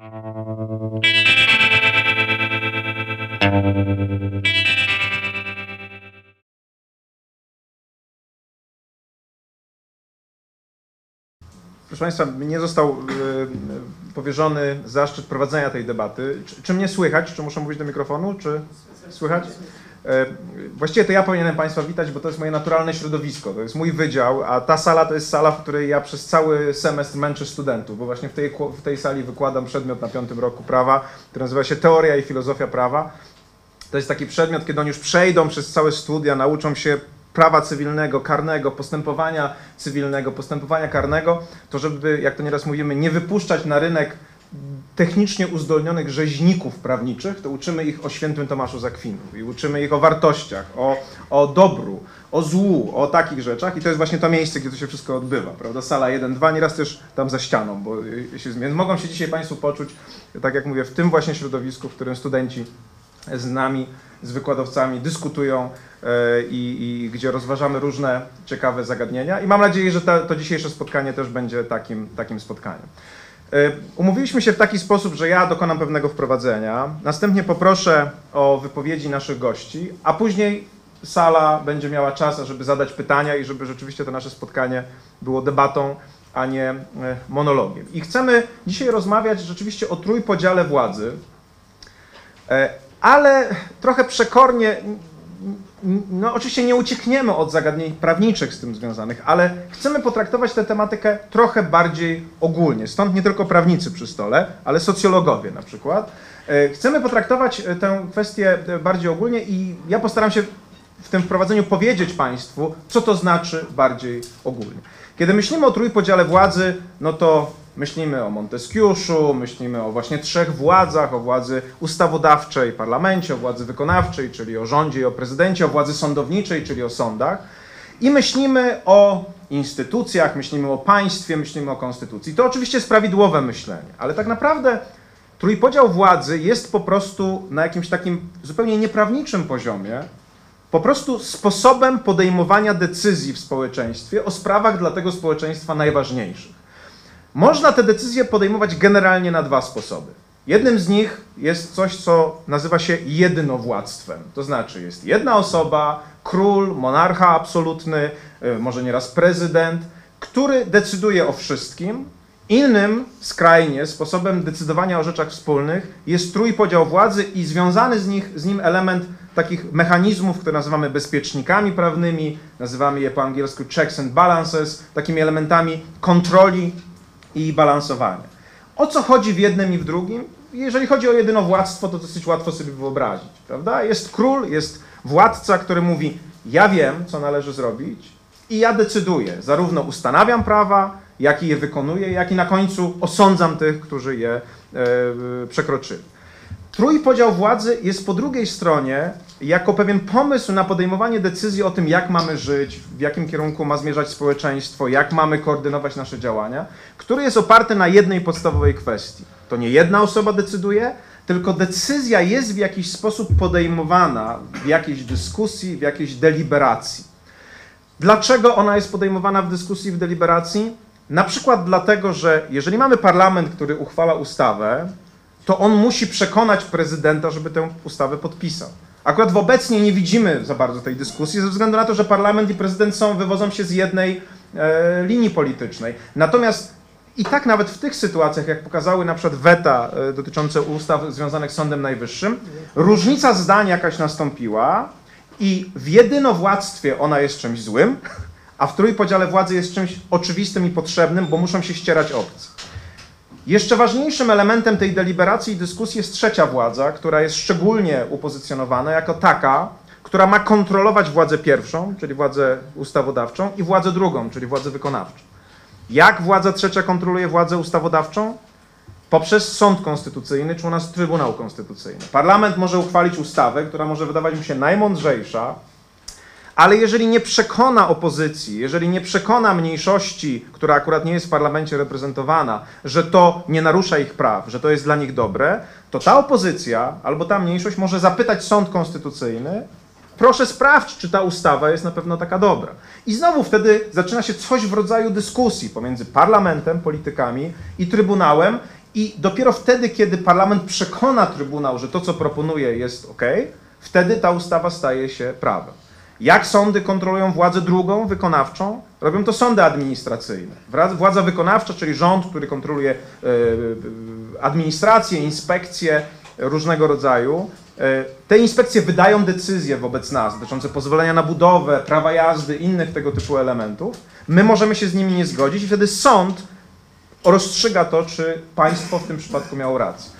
Proszę Państwa, mnie został powierzony zaszczyt prowadzenia tej debaty. Czy mnie słychać? Czy muszę mówić do mikrofonu? Czy słychać? Właściwie to ja powinienem Państwa witać, bo to jest moje naturalne środowisko, to jest mój wydział, a ta sala to jest sala, w której ja przez cały semestr męczę studentów, bo właśnie w tej sali wykładam przedmiot na 5. roku prawa, który nazywa się Teoria i Filozofia Prawa. To jest taki przedmiot, kiedy oni już przejdą przez całe studia, nauczą się prawa cywilnego, karnego, postępowania cywilnego, postępowania karnego, to żeby, jak to nieraz mówimy, nie wypuszczać na rynek technicznie uzdolnionych rzeźników prawniczych, to uczymy ich o świętym Tomaszu z Akwinu i uczymy ich o wartościach, o dobru, o złu, o takich rzeczach i to jest właśnie to miejsce, gdzie to się wszystko odbywa, prawda? Sala 1-2, nieraz też tam za ścianą, bo się zmienia. Więc mogą się dzisiaj Państwo poczuć, tak jak mówię, w tym właśnie środowisku, w którym studenci z nami, z wykładowcami dyskutują i gdzie rozważamy różne ciekawe zagadnienia i mam nadzieję, że to dzisiejsze spotkanie też będzie takim spotkaniem. Umówiliśmy się w taki sposób, że ja dokonam pewnego wprowadzenia, następnie poproszę o wypowiedzi naszych gości, a później sala będzie miała czas, żeby zadać pytania i żeby rzeczywiście to nasze spotkanie było debatą, a nie monologiem. I chcemy dzisiaj rozmawiać rzeczywiście o trójpodziale władzy, ale trochę przekornie, no oczywiście nie uciekniemy od zagadnień prawniczych z tym związanych, ale chcemy potraktować tę tematykę trochę bardziej ogólnie. Stąd nie tylko prawnicy przy stole, ale socjologowie na przykład. Chcemy potraktować tę kwestię bardziej ogólnie i ja postaram się w tym wprowadzeniu powiedzieć Państwu, co to znaczy bardziej ogólnie. Kiedy myślimy o trójpodziale władzy, no to myślimy o Monteskiuszu, myślimy o właśnie 3 władzach, o władzy ustawodawczej, parlamencie, o władzy wykonawczej, czyli o rządzie i o prezydencie, o władzy sądowniczej, czyli o sądach. I myślimy o instytucjach, myślimy o państwie, myślimy o konstytucji. To oczywiście jest prawidłowe myślenie, ale tak naprawdę trójpodział władzy jest po prostu na jakimś takim zupełnie nieprawniczym poziomie, po prostu sposobem podejmowania decyzji w społeczeństwie o sprawach dla tego społeczeństwa najważniejszych. Można te decyzje podejmować generalnie na 2 sposoby. Jednym z nich jest coś, co nazywa się jedynowładztwem. To znaczy jest jedna osoba, król, monarcha absolutny, może nieraz prezydent, który decyduje o wszystkim. Innym skrajnie sposobem decydowania o rzeczach wspólnych jest trójpodział władzy i związany z nim element takich mechanizmów, które nazywamy bezpiecznikami prawnymi, nazywamy je po angielsku checks and balances, takimi elementami kontroli i balansowanie. O co chodzi w jednym i w drugim? Jeżeli chodzi o jedynowładztwo, to dosyć łatwo sobie wyobrazić, prawda? Jest król, jest władca, który mówi, ja wiem, co należy zrobić i ja decyduję. Zarówno ustanawiam prawa, jak i je wykonuję, jak i na końcu osądzam tych, którzy je przekroczyli. Trójpodział władzy jest po drugiej stronie jako pewien pomysł na podejmowanie decyzji o tym, jak mamy żyć, w jakim kierunku ma zmierzać społeczeństwo, jak mamy koordynować nasze działania, który jest oparty na jednej podstawowej kwestii. To nie jedna osoba decyduje, tylko decyzja jest w jakiś sposób podejmowana w jakiejś dyskusji, w jakiejś deliberacji. Dlaczego ona jest podejmowana w dyskusji, w deliberacji? Na przykład dlatego, że jeżeli mamy parlament, który uchwala ustawę, to on musi przekonać prezydenta, żeby tę ustawę podpisał. Akurat obecnie nie widzimy za bardzo tej dyskusji, ze względu na to, że parlament i prezydent wywodzą się z jednej linii politycznej. Natomiast i tak nawet w tych sytuacjach, jak pokazały na przykład weta dotyczące ustaw związanych z Sądem Najwyższym, różnica zdań jakaś nastąpiła i w jedynowładztwie ona jest czymś złym, a w trójpodziale władzy jest czymś oczywistym i potrzebnym, bo muszą się ścierać opcje. Jeszcze ważniejszym elementem tej deliberacji i dyskusji jest 3. władza, która jest szczególnie upozycjonowana jako taka, która ma kontrolować władzę pierwszą, czyli władzę ustawodawczą, i władzę drugą, czyli władzę wykonawczą. Jak władza trzecia kontroluje władzę ustawodawczą? Poprzez Sąd Konstytucyjny, czy u nas Trybunał Konstytucyjny. Parlament może uchwalić ustawę, która może wydawać mu się najmądrzejsza, ale jeżeli nie przekona opozycji, jeżeli nie przekona mniejszości, która akurat nie jest w parlamencie reprezentowana, że to nie narusza ich praw, że to jest dla nich dobre, to ta opozycja albo ta mniejszość może zapytać Sąd Konstytucyjny, proszę sprawdź, czy ta ustawa jest na pewno taka dobra. I znowu wtedy zaczyna się coś w rodzaju dyskusji pomiędzy parlamentem, politykami i Trybunałem I dopiero wtedy, kiedy parlament przekona Trybunał, że to, co proponuje, jest ok, wtedy ta ustawa staje się prawem. Jak sądy kontrolują władzę drugą, wykonawczą? Robią to sądy administracyjne. Władza wykonawcza, czyli rząd, który kontroluje administrację, inspekcje różnego rodzaju. Te inspekcje wydają decyzje wobec nas dotyczące pozwolenia na budowę, prawa jazdy, innych tego typu elementów. My możemy się z nimi nie zgodzić i wtedy sąd rozstrzyga to, czy państwo w tym przypadku miało rację.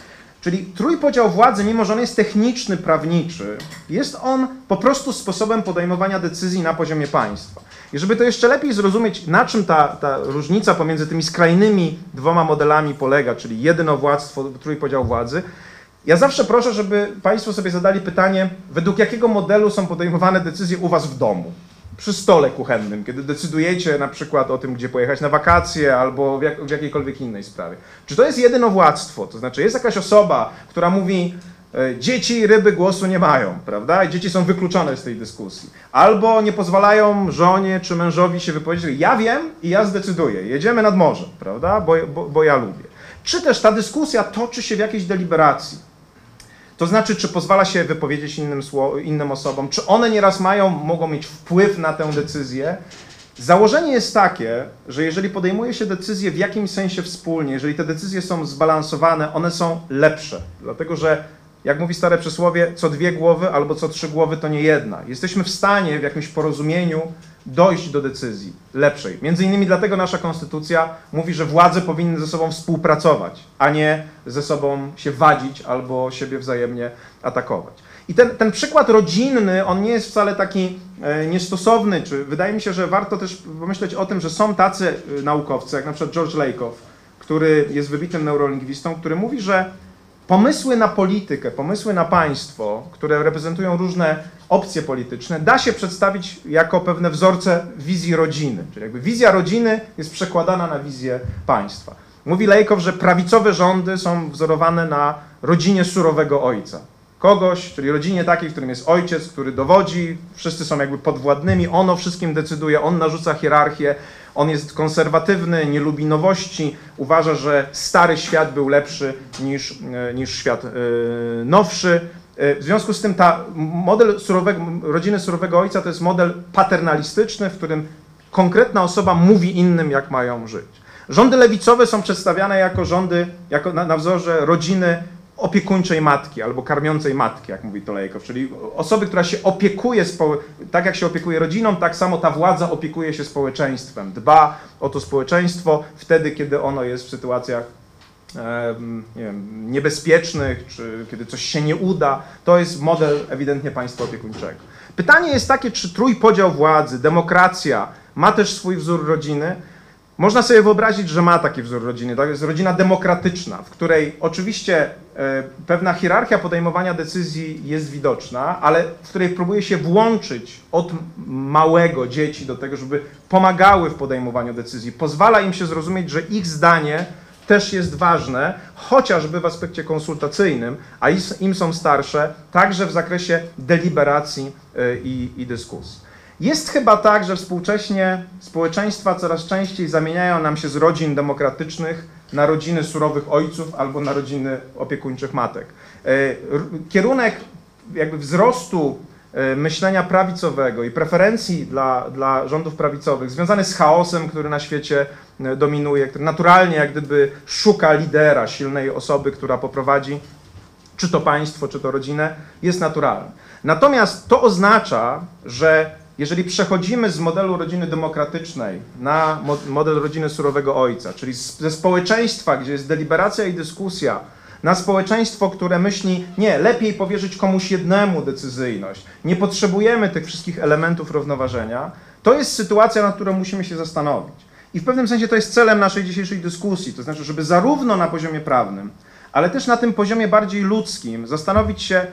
Czyli trójpodział władzy, mimo że on jest techniczny, prawniczy, jest on po prostu sposobem podejmowania decyzji na poziomie państwa. I żeby to jeszcze lepiej zrozumieć, na czym ta różnica pomiędzy tymi skrajnymi dwoma modelami polega, czyli jedynowładztwo, trójpodział władzy, ja zawsze proszę, żeby państwo sobie zadali pytanie, według jakiego modelu są podejmowane decyzje u was w domu, przy stole kuchennym, kiedy decydujecie na przykład o tym, gdzie pojechać na wakacje albo w jakiejkolwiek innej sprawie. Czy to jest jedynowładztwo? To znaczy jest jakaś osoba, która mówi, dzieci i ryby głosu nie mają, prawda? I dzieci są wykluczone z tej dyskusji. Albo nie pozwalają żonie czy mężowi się wypowiedzieć, ja wiem i ja zdecyduję, jedziemy nad morze, prawda? Bo ja lubię. Czy też ta dyskusja toczy się w jakiejś deliberacji? To znaczy, czy pozwala się wypowiedzieć innym osobom, czy one nieraz mogą mieć wpływ na tę decyzję. Założenie jest takie, że jeżeli podejmuje się decyzje w jakimś sensie wspólnie, jeżeli te decyzje są zbalansowane, one są lepsze. Dlatego, że jak mówi stare przysłowie, co dwie głowy albo co trzy głowy to nie jedna. Jesteśmy w stanie w jakimś porozumieniu dojść do decyzji lepszej. Między innymi dlatego nasza konstytucja mówi, że władze powinny ze sobą współpracować, a nie ze sobą się wadzić albo siebie wzajemnie atakować. I ten przykład rodzinny, on nie jest wcale taki niestosowny. Wydaje mi się, że warto też pomyśleć o tym, że są tacy naukowcy, jak na przykład George Lakoff, który jest wybitnym neurolingwistą, który mówi, że pomysły na politykę, pomysły na państwo, które reprezentują różne opcje polityczne, da się przedstawić jako pewne wzorce wizji rodziny. Czyli jakby wizja rodziny jest przekładana na wizję państwa. Mówi Lakoff, że prawicowe rządy są wzorowane na rodzinie surowego ojca. Kogoś, czyli rodzinie takiej, w którym jest ojciec, który dowodzi, wszyscy są jakby podwładnymi, on o wszystkim decyduje, on narzuca hierarchię, on jest konserwatywny, nie lubi nowości, uważa, że stary świat był lepszy niż świat nowszy. W związku z tym model rodziny surowego ojca to jest model paternalistyczny, w którym konkretna osoba mówi innym, jak mają żyć. Rządy lewicowe są przedstawiane jako rządy, jako na wzorze rodziny opiekuńczej matki albo karmiącej matki, jak mówi Lakoff, czyli osoby, która się opiekuje, tak jak się opiekuje rodziną, tak samo ta władza opiekuje się społeczeństwem, dba o to społeczeństwo wtedy, kiedy ono jest w sytuacjach nie wiem, niebezpiecznych, czy kiedy coś się nie uda. To jest model ewidentnie państwa opiekuńczego. Pytanie jest takie, czy trójpodział władzy, demokracja ma też swój wzór rodziny? Można sobie wyobrazić, że ma taki wzór rodziny. To jest rodzina demokratyczna, w której oczywiście pewna hierarchia podejmowania decyzji jest widoczna, ale w której próbuje się włączyć od małego dzieci do tego, żeby pomagały w podejmowaniu decyzji. Pozwala im się zrozumieć, że ich zdanie też jest ważne, chociażby w aspekcie konsultacyjnym, a im są starsze, także w zakresie deliberacji i dyskusji. Jest chyba tak, że współcześnie społeczeństwa coraz częściej zamieniają nam się z rodzin demokratycznych na rodziny surowych ojców albo na rodziny opiekuńczych matek. Kierunek jakby wzrostu myślenia prawicowego i preferencji dla rządów prawicowych związany z chaosem, który na świecie dominuje, który naturalnie jak gdyby szuka lidera, silnej osoby, która poprowadzi czy to państwo, czy to rodzinę, jest naturalny. Natomiast to oznacza, że jeżeli przechodzimy z modelu rodziny demokratycznej na model rodziny surowego ojca, czyli ze społeczeństwa, gdzie jest deliberacja i dyskusja, na społeczeństwo, które myśli, nie, lepiej powierzyć komuś jednemu decyzyjność, nie potrzebujemy tych wszystkich elementów równoważenia, to jest sytuacja, nad którą musimy się zastanowić. I w pewnym sensie to jest celem naszej dzisiejszej dyskusji, to znaczy, żeby zarówno na poziomie prawnym, ale też na tym poziomie bardziej ludzkim zastanowić się,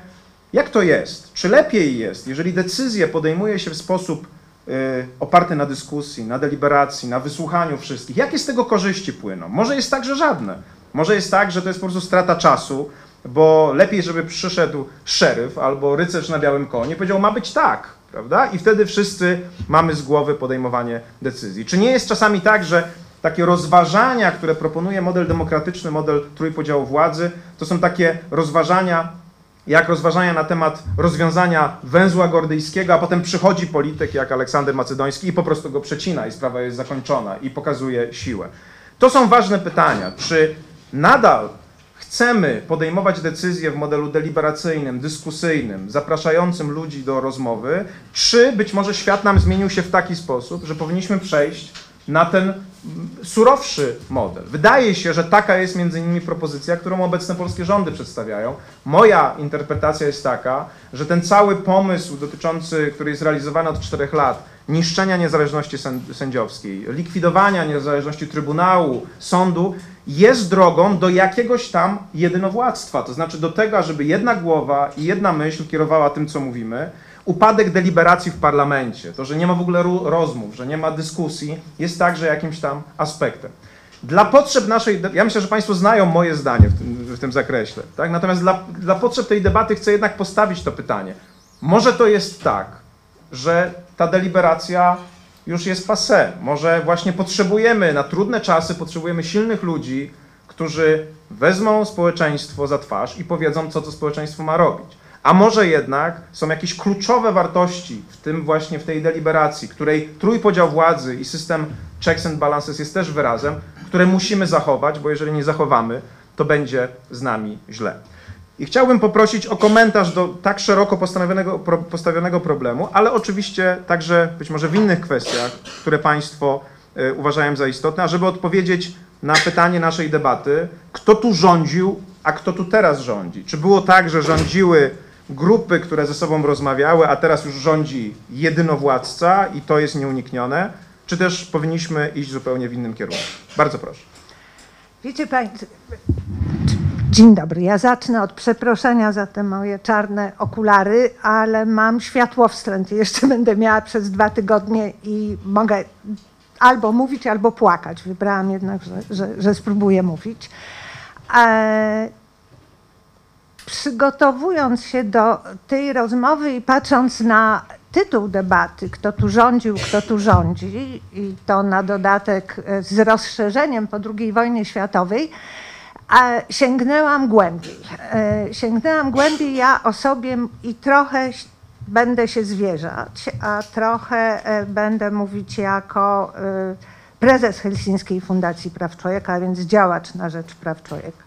jak to jest? Czy lepiej jest, jeżeli decyzje podejmuje się w sposób oparty na dyskusji, na deliberacji, na wysłuchaniu wszystkich? Jakie z tego korzyści płyną? Może jest tak, że żadne. Może jest tak, że to jest po prostu strata czasu, bo lepiej, żeby przyszedł szeryf albo rycerz na białym koniu i powiedział, ma być tak, prawda? I wtedy wszyscy mamy z głowy podejmowanie decyzji. Czy nie jest czasami tak, że takie rozważania, które proponuje model demokratyczny, model trójpodziału władzy, to są takie rozważania, jak rozważania na temat rozwiązania węzła gordyjskiego, a potem przychodzi polityk jak Aleksander Macedoński i po prostu go przecina i sprawa jest zakończona i pokazuje siłę. To są ważne pytania. Czy nadal chcemy podejmować decyzje w modelu deliberacyjnym, dyskusyjnym, zapraszającym ludzi do rozmowy, czy być może świat nam zmienił się w taki sposób, że powinniśmy przejść na ten surowszy model? Wydaje się, że taka jest między innymi propozycja, którą obecne polskie rządy przedstawiają. Moja interpretacja jest taka, że ten cały pomysł dotyczący, który jest realizowany od 4 lat, niszczenia niezależności sędziowskiej, likwidowania niezależności trybunału, sądu, jest drogą do jakiegoś tam jedynowładztwa, to znaczy do tego, żeby jedna głowa i jedna myśl kierowała tym, co mówimy. Upadek deliberacji w parlamencie, to, że nie ma w ogóle rozmów, że nie ma dyskusji, jest także jakimś tam aspektem. Dla potrzeb naszej, ja myślę, że Państwo znają moje zdanie w tym zakresie, tak? Natomiast dla potrzeb tej debaty chcę jednak postawić to pytanie. Może to jest tak, że ta deliberacja już jest passé. Może właśnie potrzebujemy, na trudne czasy potrzebujemy silnych ludzi, którzy wezmą społeczeństwo za twarz i powiedzą, co to społeczeństwo ma robić. A może jednak są jakieś kluczowe wartości w tym właśnie, w tej deliberacji, której trójpodział władzy i system checks and balances jest też wyrazem, które musimy zachować, bo jeżeli nie zachowamy, to będzie z nami źle. I chciałbym poprosić o komentarz do tak szeroko postawionego problemu, ale oczywiście także być może w innych kwestiach, które Państwo uważają za istotne, ażeby odpowiedzieć na pytanie naszej debaty, kto tu rządził, a kto tu teraz rządzi. Czy było tak, że rządziły grupy, które ze sobą rozmawiały, a teraz już rządzi jedynowładca i to jest nieuniknione, czy też powinniśmy iść zupełnie w innym kierunku? Bardzo proszę. Wiecie Państwo, dzień dobry. Ja zacznę od przeproszenia za te moje czarne okulary, ale mam światłowstręt i jeszcze będę miała przez 2 tygodnie i mogę albo mówić, albo płakać. Wybrałam jednak, że spróbuję mówić. Przygotowując się do tej rozmowy i patrząc na tytuł debaty, kto tu rządzi, i to na dodatek z rozszerzeniem po II wojnie światowej, sięgnęłam głębiej. Ja o sobie i trochę będę się zwierzać, a trochę będę mówić jako prezes Helsińskiej Fundacji Praw Człowieka, a więc działacz na rzecz praw człowieka.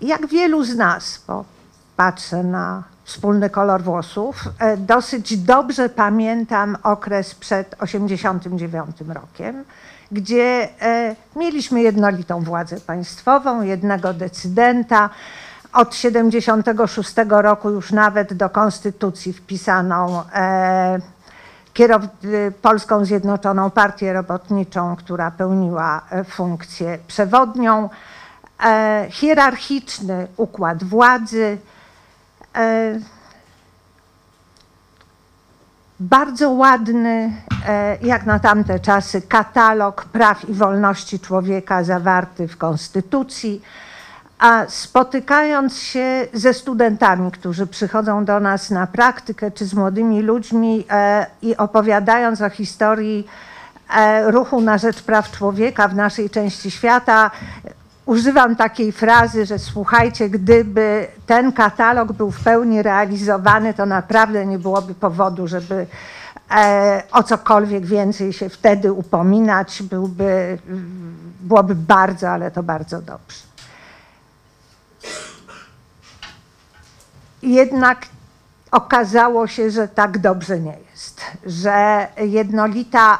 Jak wielu z nas, bo patrzę na wspólny kolor włosów, dosyć dobrze pamiętam okres przed 1989 rokiem, gdzie mieliśmy jednolitą władzę państwową, jednego decydenta. Od 76 roku już nawet do Konstytucji wpisaną Polską Zjednoczoną Partię Robotniczą, która pełniła funkcję przewodnią. Hierarchiczny układ władzy. Bardzo ładny, jak na tamte czasy, katalog praw i wolności człowieka zawarty w Konstytucji. A spotykając się ze studentami, którzy przychodzą do nas na praktykę, czy z młodymi ludźmi i opowiadając o historii ruchu na rzecz praw człowieka w naszej części świata, używam takiej frazy, że słuchajcie, gdyby ten katalog był w pełni realizowany, to naprawdę nie byłoby powodu, żeby o cokolwiek więcej się wtedy upominać. Byłoby bardzo, ale to bardzo dobrze. Jednak okazało się, że tak dobrze nie jest, że jednolita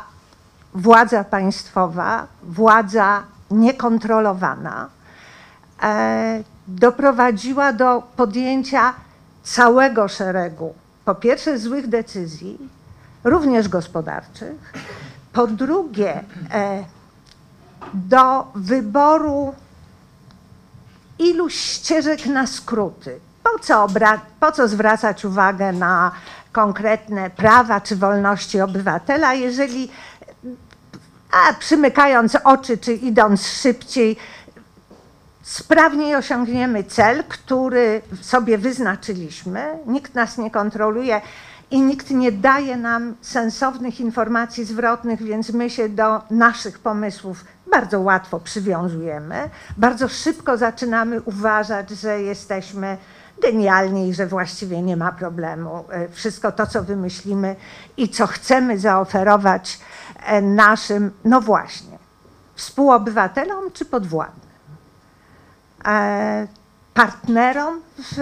władza państwowa, władza niekontrolowana, doprowadziła do podjęcia całego szeregu, po pierwsze, złych decyzji, również gospodarczych, po drugie, do wyboru iluś ścieżek na skróty. Po co zwracać uwagę na konkretne prawa czy wolności obywatela, jeżeli przymykając oczy czy idąc szybciej, sprawniej osiągniemy cel, który sobie wyznaczyliśmy. Nikt nas nie kontroluje i nikt nie daje nam sensownych informacji zwrotnych, więc my się do naszych pomysłów bardzo łatwo przywiązujemy, bardzo szybko zaczynamy uważać, że jesteśmy genialni i że właściwie nie ma problemu. Wszystko to, co wymyślimy i co chcemy zaoferować naszym, no właśnie, współobywatelom czy podwładnym, partnerom w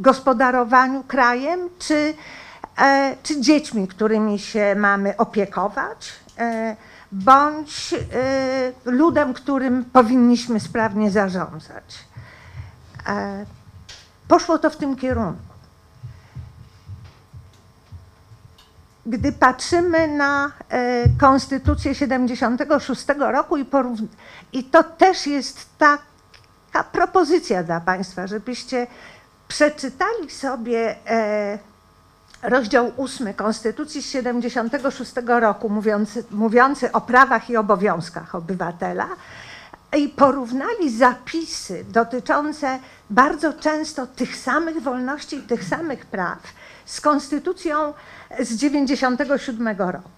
gospodarowaniu krajem, czy dziećmi, którymi się mamy opiekować, bądź ludem, którym powinniśmy sprawnie zarządzać. Poszło to w tym kierunku. Gdy patrzymy na Konstytucję 76 roku i to też jest taka propozycja dla Państwa, żebyście przeczytali sobie rozdział 8 Konstytucji z 76 roku mówiący o prawach i obowiązkach obywatela i porównali zapisy dotyczące bardzo często tych samych wolności i tych samych praw z Konstytucją z 97 roku.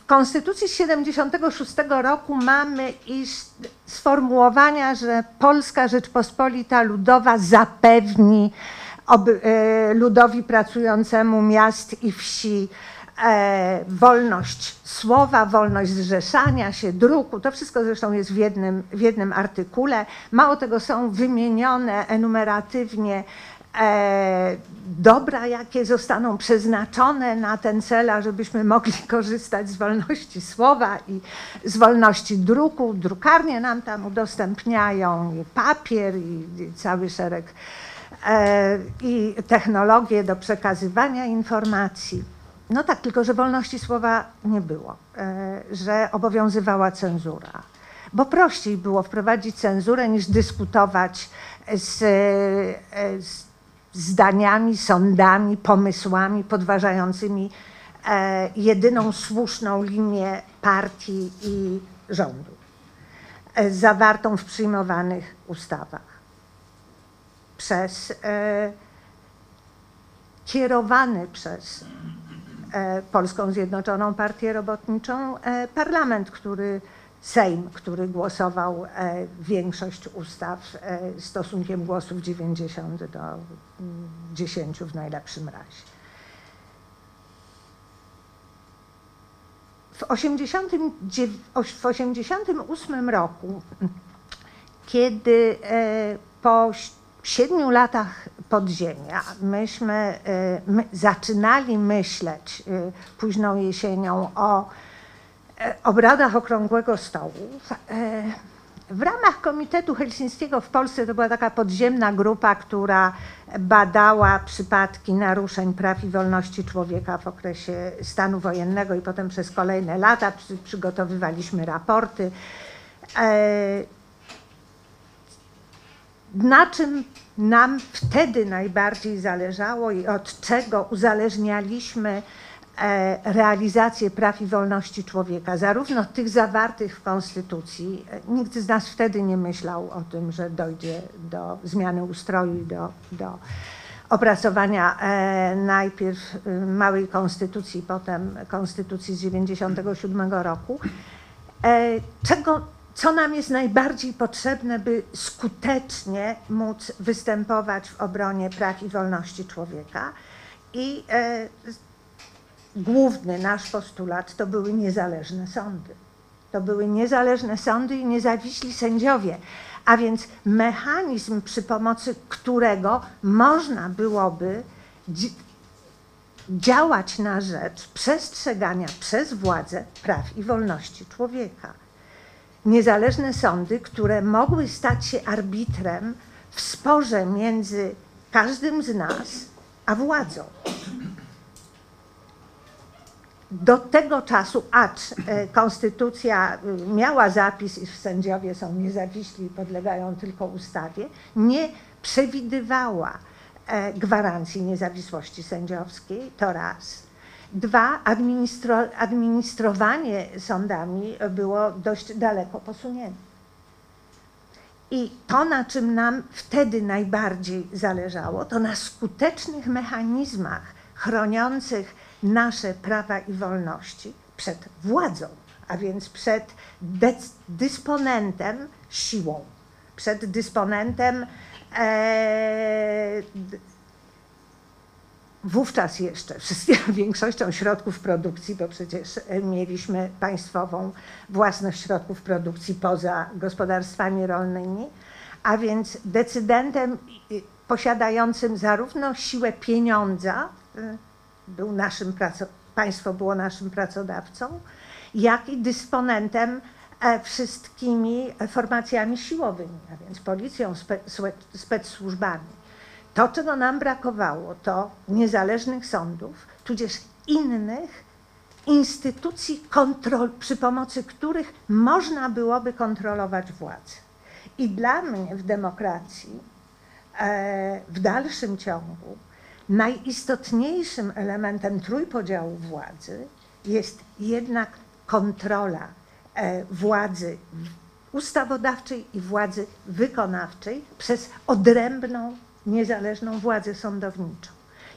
W Konstytucji z 76 roku mamy sformułowania, że Polska Rzeczpospolita Ludowa zapewni ludowi pracującemu miast i wsi wolność słowa, wolność zrzeszania się, druku. To wszystko zresztą jest w jednym artykule. Mało tego, są wymienione enumeratywnie dobra, jakie zostaną przeznaczone na ten cel, ażebyśmy mogli korzystać z wolności słowa i z wolności druku. Drukarnie nam tam udostępniają i papier i cały szereg i technologie do przekazywania informacji. No tak, tylko że wolności słowa nie było, że obowiązywała cenzura, bo prościej było wprowadzić cenzurę niż dyskutować z zdaniami, sądami, pomysłami podważającymi jedyną słuszną linię partii i rządu zawartą w przyjmowanych ustawach przez kierowany przez Polską Zjednoczoną Partię Robotniczą parlament, Sejm, który głosował większość ustaw stosunkiem głosów 90 do 10 w najlepszym razie. W 1988 roku, kiedy po 7 latach podziemia myśmy zaczynali myśleć późną jesienią o obradach Okrągłego Stołu. W ramach Komitetu Helsińskiego w Polsce to była taka podziemna grupa, która badała przypadki naruszeń praw i wolności człowieka w okresie stanu wojennego i potem przez kolejne lata przygotowywaliśmy raporty. Na czym nam wtedy najbardziej zależało i od czego uzależnialiśmy realizację praw i wolności człowieka, zarówno tych zawartych w Konstytucji. Nikt z nas wtedy nie myślał o tym, że dojdzie do zmiany ustroju i do opracowania najpierw małej konstytucji, potem konstytucji z 97 roku. Co nam jest najbardziej potrzebne, by skutecznie móc występować w obronie praw i wolności człowieka. I główny nasz postulat to były niezależne sądy. To były niezależne sądy i niezawiśli sędziowie, a więc mechanizm, przy pomocy którego można byłoby działać na rzecz przestrzegania przez władzę praw i wolności człowieka. Niezależne sądy, które mogły stać się arbitrem w sporze między każdym z nas a władzą. Do tego czasu, acz konstytucja miała zapis, iż sędziowie są niezawiśli i podlegają tylko ustawie, nie przewidywała gwarancji niezawisłości sędziowskiej, to raz. Dwa, administrowanie sądami było dość daleko posunięte. I to, na czym nam wtedy najbardziej zależało, to na skutecznych mechanizmach chroniących nasze prawa i wolności przed władzą, a więc przed dysponentem siłą, przed dysponentem wówczas jeszcze większością środków produkcji, bo przecież mieliśmy państwową własność środków produkcji poza gospodarstwami rolnymi, a więc decydentem posiadającym zarówno siłę pieniądza, był naszym państwo było naszym pracodawcą, jak i dysponentem wszystkimi formacjami siłowymi, a więc policją, spec służbami. To, czego nam brakowało, to niezależnych sądów, tudzież innych instytucji, przy pomocy których można byłoby kontrolować władzę. I dla mnie w demokracji w dalszym ciągu najistotniejszym elementem trójpodziału władzy jest jednak kontrola władzy ustawodawczej i władzy wykonawczej przez odrębną, niezależną władzę sądowniczą.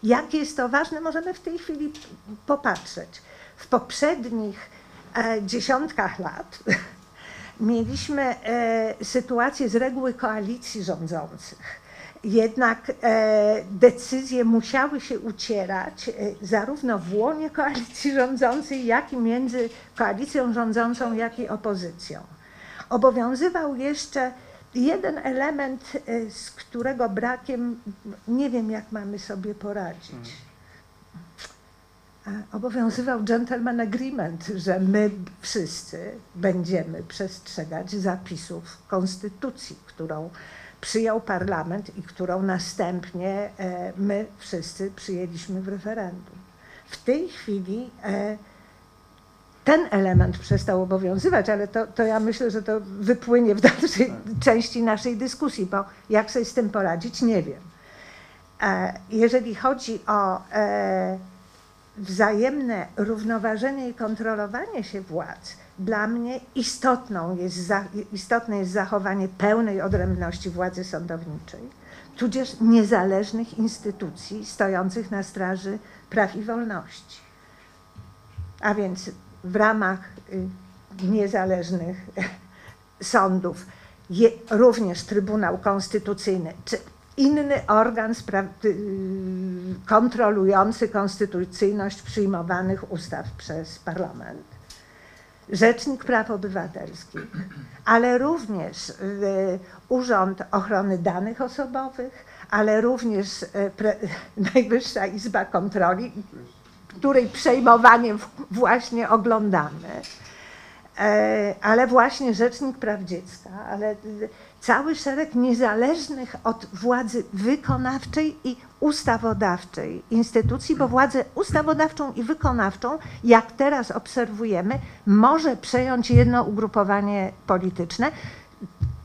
Jak jest to ważne, możemy w tej chwili popatrzeć. W poprzednich dziesiątkach lat mieliśmy sytuację z reguły koalicji rządzących. Jednak decyzje musiały się ucierać zarówno w łonie koalicji rządzącej, jak i między koalicją rządzącą, jak i opozycją. Obowiązywał jeszcze jeden element, z którego brakiem nie wiem, jak mamy sobie poradzić. Obowiązywał gentleman agreement, że my wszyscy będziemy przestrzegać zapisów konstytucji, którą przyjął parlament i którą następnie my wszyscy przyjęliśmy w referendum. W tej chwili ten element przestał obowiązywać, ale to ja myślę, że to wypłynie w dalszej części naszej dyskusji, bo jak sobie z tym poradzić, nie wiem. Jeżeli chodzi o wzajemne równoważenie i kontrolowanie się władz, dla mnie istotne jest zachowanie pełnej odrębności władzy sądowniczej, tudzież niezależnych instytucji stojących na straży praw i wolności. A więc w ramach niezależnych sądów również Trybunał Konstytucyjny czy inny organ kontrolujący konstytucyjność przyjmowanych ustaw przez parlament. Rzecznik Praw Obywatelskich, ale również Urząd Ochrony Danych Osobowych, ale również Najwyższa Izba Kontroli, której przejmowanie właśnie oglądamy, ale właśnie Rzecznik Praw Dziecka, ale cały szereg niezależnych od władzy wykonawczej i ustawodawczej instytucji, bo władzę ustawodawczą i wykonawczą, jak teraz obserwujemy, może przejąć jedno ugrupowanie polityczne,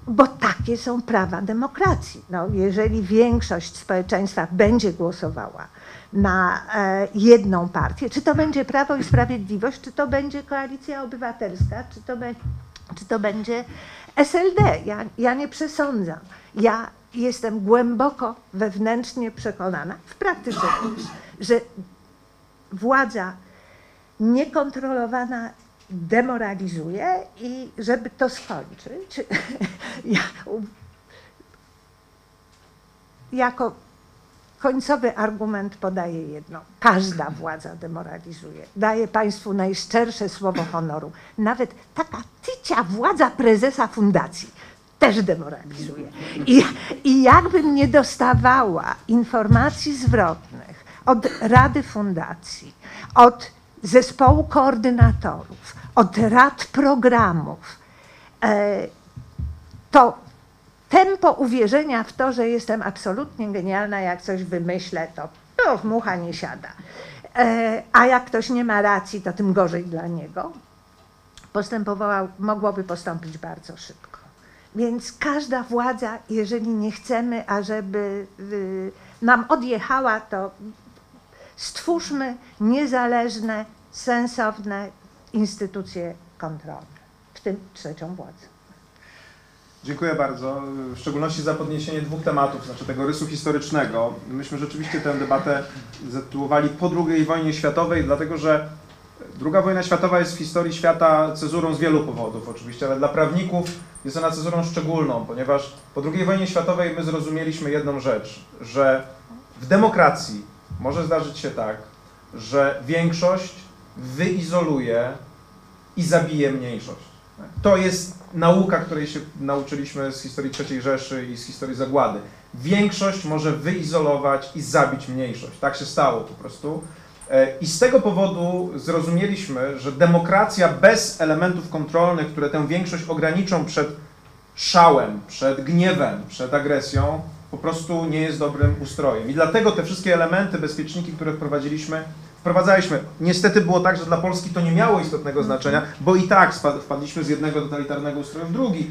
bo takie są prawa demokracji. No, jeżeli większość społeczeństwa będzie głosowała na jedną partię, czy to będzie Prawo i Sprawiedliwość, czy to będzie Koalicja Obywatelska, czy to będzie SLD. Ja nie przesądzam. Ja jestem głęboko wewnętrznie przekonana, w praktyce też, że władza niekontrolowana demoralizuje i żeby to skończyć, jako końcowy argument podaję jedno. Każda władza demoralizuje. Daję państwu najszczersze słowo honoru. Nawet taka tycia władza prezesa fundacji też demoralizuje. I jakbym nie dostawała informacji zwrotnych od Rady Fundacji, od zespołu koordynatorów, od rad programów, to tempo uwierzenia w to, że jestem absolutnie genialna, jak coś wymyślę, to mucha nie siada. A jak ktoś nie ma racji, to tym gorzej dla niego. Mogłoby postąpić bardzo szybko. Więc każda władza, jeżeli nie chcemy, ażeby nam odjechała, to stwórzmy niezależne, sensowne instytucje kontrolne, w tym trzecią władzę. Dziękuję bardzo. W szczególności za podniesienie dwóch tematów, znaczy tego rysu historycznego. Myśmy rzeczywiście tę debatę zatytułowali po II wojnie światowej, dlatego że II wojna światowa jest w historii świata cezurą z wielu powodów oczywiście, ale dla prawników jest ona cezurą szczególną, ponieważ po II wojnie światowej my zrozumieliśmy jedną rzecz, że w demokracji może zdarzyć się tak, że większość wyizoluje i zabije mniejszość. To jest nauka, której się nauczyliśmy z historii III Rzeszy i z historii zagłady. Większość może wyizolować i zabić mniejszość. Tak się stało po prostu. I z tego powodu zrozumieliśmy, że demokracja bez elementów kontrolnych, które tę większość ograniczą przed szałem, przed gniewem, przed agresją, po prostu nie jest dobrym ustrojem. I dlatego te wszystkie elementy, bezpieczniki, które wprowadzaliśmy. Niestety było tak, że dla Polski to nie miało istotnego znaczenia, bo i tak wpadliśmy z jednego totalitarnego ustroju w drugi.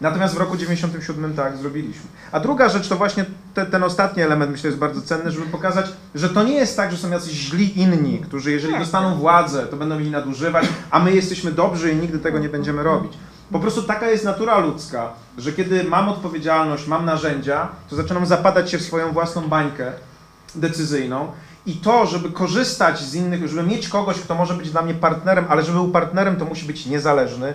Natomiast w roku 1997 tak zrobiliśmy. A druga rzecz to właśnie ten ostatni element, myślę, jest bardzo cenny, żeby pokazać, że to nie jest tak, że są jacyś źli inni, którzy jeżeli dostaną władzę, to będą mieli nadużywać, a my jesteśmy dobrzy i nigdy tego nie będziemy robić. Po prostu taka jest natura ludzka, że kiedy mam odpowiedzialność, mam narzędzia, to zaczynam zapadać się w swoją własną bańkę decyzyjną. I to, żeby korzystać z innych, żeby mieć kogoś, kto może być dla mnie partnerem, ale żeby był partnerem, to musi być niezależny.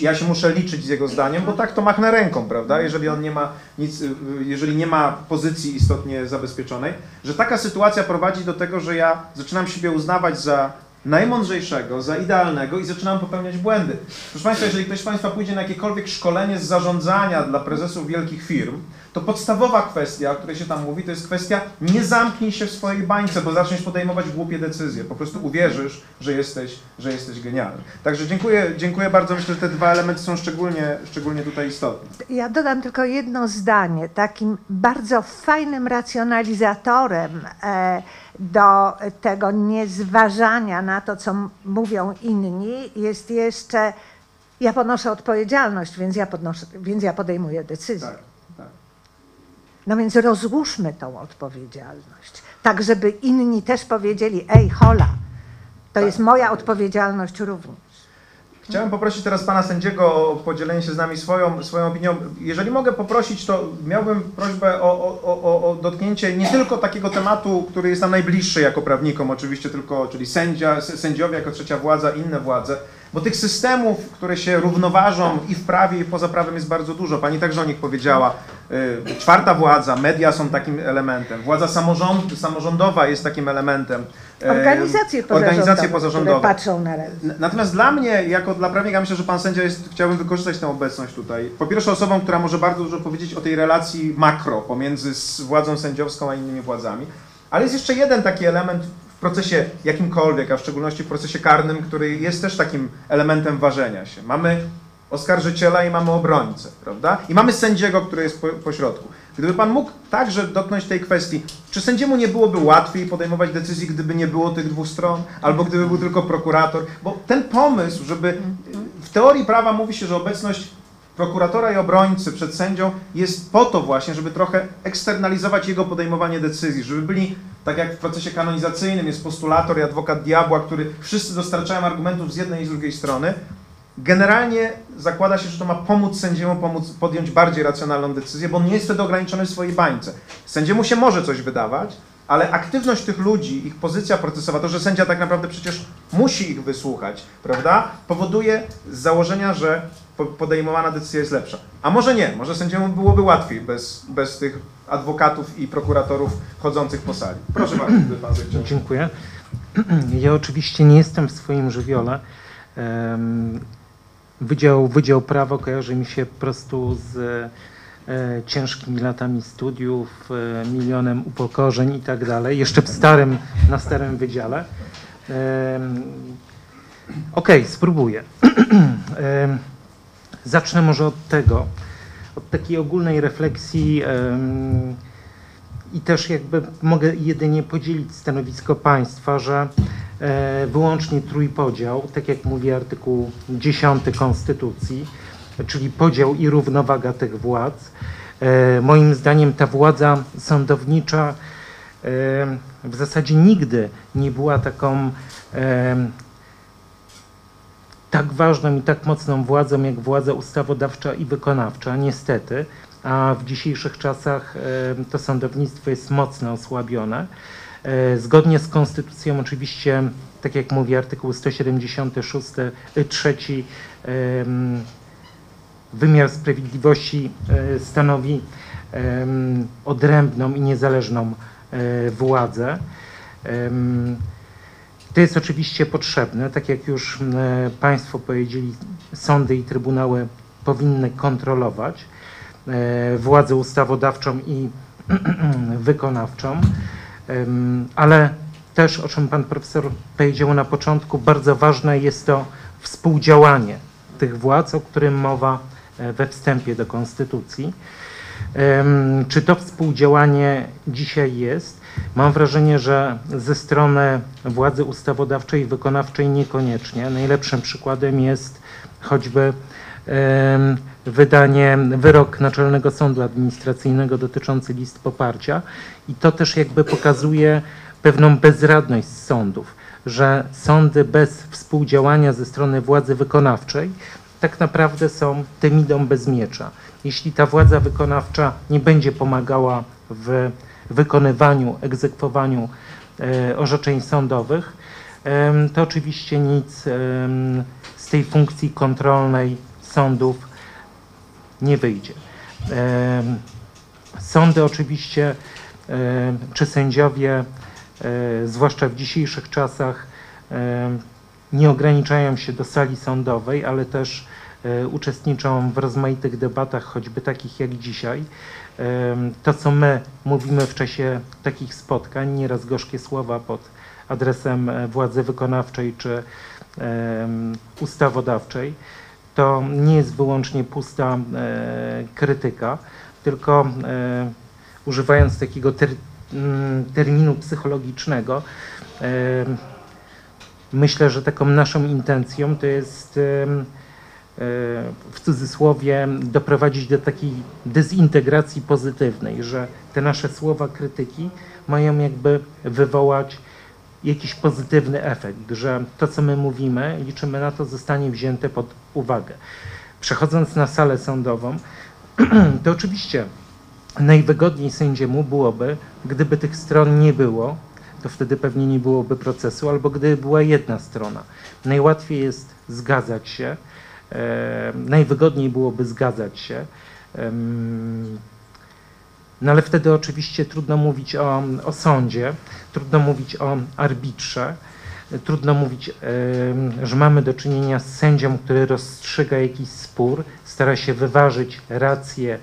Ja się muszę liczyć z jego zdaniem, bo tak to machnę ręką, prawda? Jeżeli on nie ma nic, jeżeli nie ma pozycji istotnie zabezpieczonej, że taka sytuacja prowadzi do tego, że ja zaczynam siebie uznawać za najmądrzejszego, za idealnego i zaczynam popełniać błędy. Proszę Państwa, jeżeli ktoś z Państwa pójdzie na jakiekolwiek szkolenie z zarządzania dla prezesów wielkich firm, to podstawowa kwestia, o której się tam mówi, to jest kwestia nie zamknij się w swojej bańce, bo zaczniesz podejmować głupie decyzje. Po prostu uwierzysz, że jesteś genialny. Także dziękuję bardzo. Myślę, że te dwa elementy są szczególnie tutaj istotne. Ja dodam tylko jedno zdanie. Takim bardzo fajnym racjonalizatorem do tego niezważania na to, co mówią inni, jest jeszcze ja ponoszę odpowiedzialność, więc ja podejmuję decyzję. Tak. No więc rozłóżmy tą odpowiedzialność, tak żeby inni też powiedzieli, ej hola, to jest moja odpowiedzialność również. Chciałem poprosić teraz pana sędziego o podzielenie się z nami swoją opinią. Jeżeli mogę poprosić, to miałbym prośbę o dotknięcie nie tylko takiego tematu, który jest nam najbliższy jako prawnikom oczywiście, czyli sędziowie jako trzecia władza, inne władze, bo tych systemów, które się równoważą i w prawie, i poza prawem jest bardzo dużo. Pani także o nich powiedziała. Czwarta władza, media są takim elementem, władza samorządowa jest takim elementem. Organizacje pozarządowe, które patrzą na ręce. Natomiast dla mnie, jako dla prawnika, myślę, że pan sędzia chciałbym wykorzystać tę obecność tutaj. Po pierwsze osobą, która może bardzo dużo powiedzieć o tej relacji makro pomiędzy władzą sędziowską a innymi władzami. Ale jest jeszcze jeden taki element w procesie jakimkolwiek, a w szczególności w procesie karnym, który jest też takim elementem ważenia się. Mamy oskarżyciela i mamy obrońcę, prawda? I mamy sędziego, który jest pośrodku. Gdyby pan mógł także dotknąć tej kwestii, czy sędziemu nie byłoby łatwiej podejmować decyzji, gdyby nie było tych dwóch stron, albo gdyby był tylko prokurator? Bo ten pomysł, żeby... W teorii prawa mówi się, że obecność prokuratora i obrońcy przed sędzią jest po to właśnie, żeby trochę eksternalizować jego podejmowanie decyzji, żeby byli, tak jak w procesie kanonizacyjnym jest postulator i adwokat diabła, który wszyscy dostarczają argumentów z jednej i z drugiej strony. Generalnie zakłada się, że to ma pomóc sędziemu podjąć bardziej racjonalną decyzję, bo on nie jest wtedy ograniczony w swojej bańce. Sędziemu się może coś wydawać, ale aktywność tych ludzi, ich pozycja procesowa, to, że sędzia tak naprawdę przecież musi ich wysłuchać, prawda, powoduje z założenia, że podejmowana decyzja jest lepsza. A może nie, może sędziemu byłoby łatwiej bez tych adwokatów i prokuratorów chodzących po sali. Proszę bardzo, gdyby pan zechciał. Dziękuję. Ja oczywiście nie jestem w swoim żywiole. Wydział Prawo kojarzy mi się po prostu z ciężkimi latami studiów, milionem upokorzeń i tak dalej, jeszcze na starym wydziale. Okej, spróbuję. Zacznę może od takiej ogólnej refleksji i też jakby mogę jedynie podzielić stanowisko państwa, że wyłącznie trójpodział, tak jak mówi artykuł 10 Konstytucji, czyli podział i równowaga tych władz. Moim zdaniem ta władza sądownicza w zasadzie nigdy nie była taką tak ważną i tak mocną władzą jak władza ustawodawcza i wykonawcza, niestety, a w dzisiejszych czasach to sądownictwo jest mocno osłabione. Zgodnie z konstytucją oczywiście, tak jak mówi artykuł 173, wymiar sprawiedliwości stanowi odrębną i niezależną władzę. To jest oczywiście potrzebne, tak jak już Państwo powiedzieli, sądy i trybunały powinny kontrolować władzę ustawodawczą i wykonawczą, ale też, o czym Pan Profesor powiedział na początku, bardzo ważne jest to współdziałanie tych władz, o którym mowa we wstępie do Konstytucji. Czy to współdziałanie dzisiaj jest? Mam wrażenie, że ze strony władzy ustawodawczej i wykonawczej niekoniecznie. Najlepszym przykładem jest choćby wyrok Naczelnego Sądu Administracyjnego dotyczący list poparcia i to też jakby pokazuje pewną bezradność sądów, że sądy bez współdziałania ze strony władzy wykonawczej tak naprawdę są temidą bez miecza. Jeśli ta władza wykonawcza nie będzie pomagała w wykonywaniu, egzekwowaniu orzeczeń sądowych, to oczywiście nic z tej funkcji kontrolnej sądów nie wyjdzie. Sądy oczywiście, czy sędziowie, zwłaszcza w dzisiejszych czasach, nie ograniczają się do sali sądowej, ale też uczestniczą w rozmaitych debatach, choćby takich jak dzisiaj. To, co my mówimy w czasie takich spotkań, nieraz gorzkie słowa pod adresem władzy wykonawczej czy ustawodawczej, to nie jest wyłącznie pusta krytyka, tylko używając takiego terminu psychologicznego, myślę, że taką naszą intencją to jest w cudzysłowie doprowadzić do takiej dezintegracji pozytywnej, że te nasze słowa krytyki mają jakby wywołać jakiś pozytywny efekt, że to, co my mówimy, liczymy na to, zostanie wzięte pod uwagę. Przechodząc na salę sądową, to oczywiście najwygodniej sędziemu byłoby, gdyby tych stron nie było, to wtedy pewnie nie byłoby procesu, albo gdyby była jedna strona. Najłatwiej jest zgadzać się, najwygodniej byłoby zgadzać się, no ale wtedy oczywiście trudno mówić o sądzie, trudno mówić o arbitrze, trudno mówić, że mamy do czynienia z sędzią, który rozstrzyga jakiś spór, stara się wyważyć rację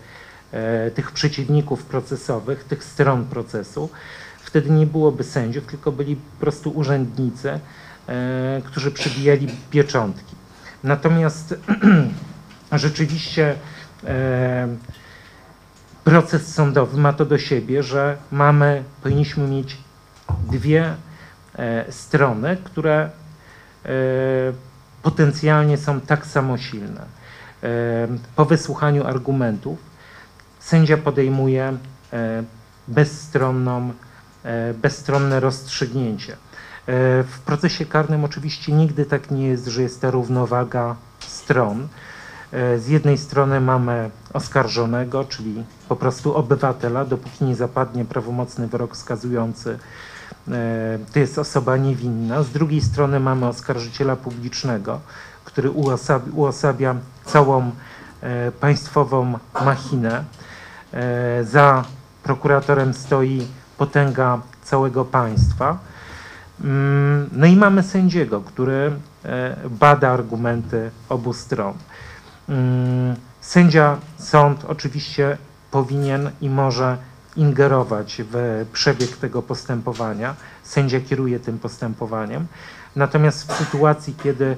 tych przeciwników procesowych, tych stron procesu. Wtedy nie byłoby sędziów, tylko byli po prostu urzędnicy, którzy przybijali pieczątki. Natomiast rzeczywiście proces sądowy ma to do siebie, że powinniśmy mieć dwie strony, które potencjalnie są tak samo silne. Po wysłuchaniu argumentów sędzia podejmuje bezstronne rozstrzygnięcie. W procesie karnym oczywiście nigdy tak nie jest, że jest ta równowaga stron. Z jednej strony mamy oskarżonego, czyli po prostu obywatela, dopóki nie zapadnie prawomocny wyrok skazujący, to jest osoba niewinna. Z drugiej strony mamy oskarżyciela publicznego, który uosabia całą państwową machinę. Za prokuratorem stoi potęga całego państwa. No i mamy sędziego, który bada argumenty obu stron. Sąd oczywiście powinien i może ingerować w przebieg tego postępowania. Sędzia kieruje tym postępowaniem. Natomiast w sytuacji, kiedy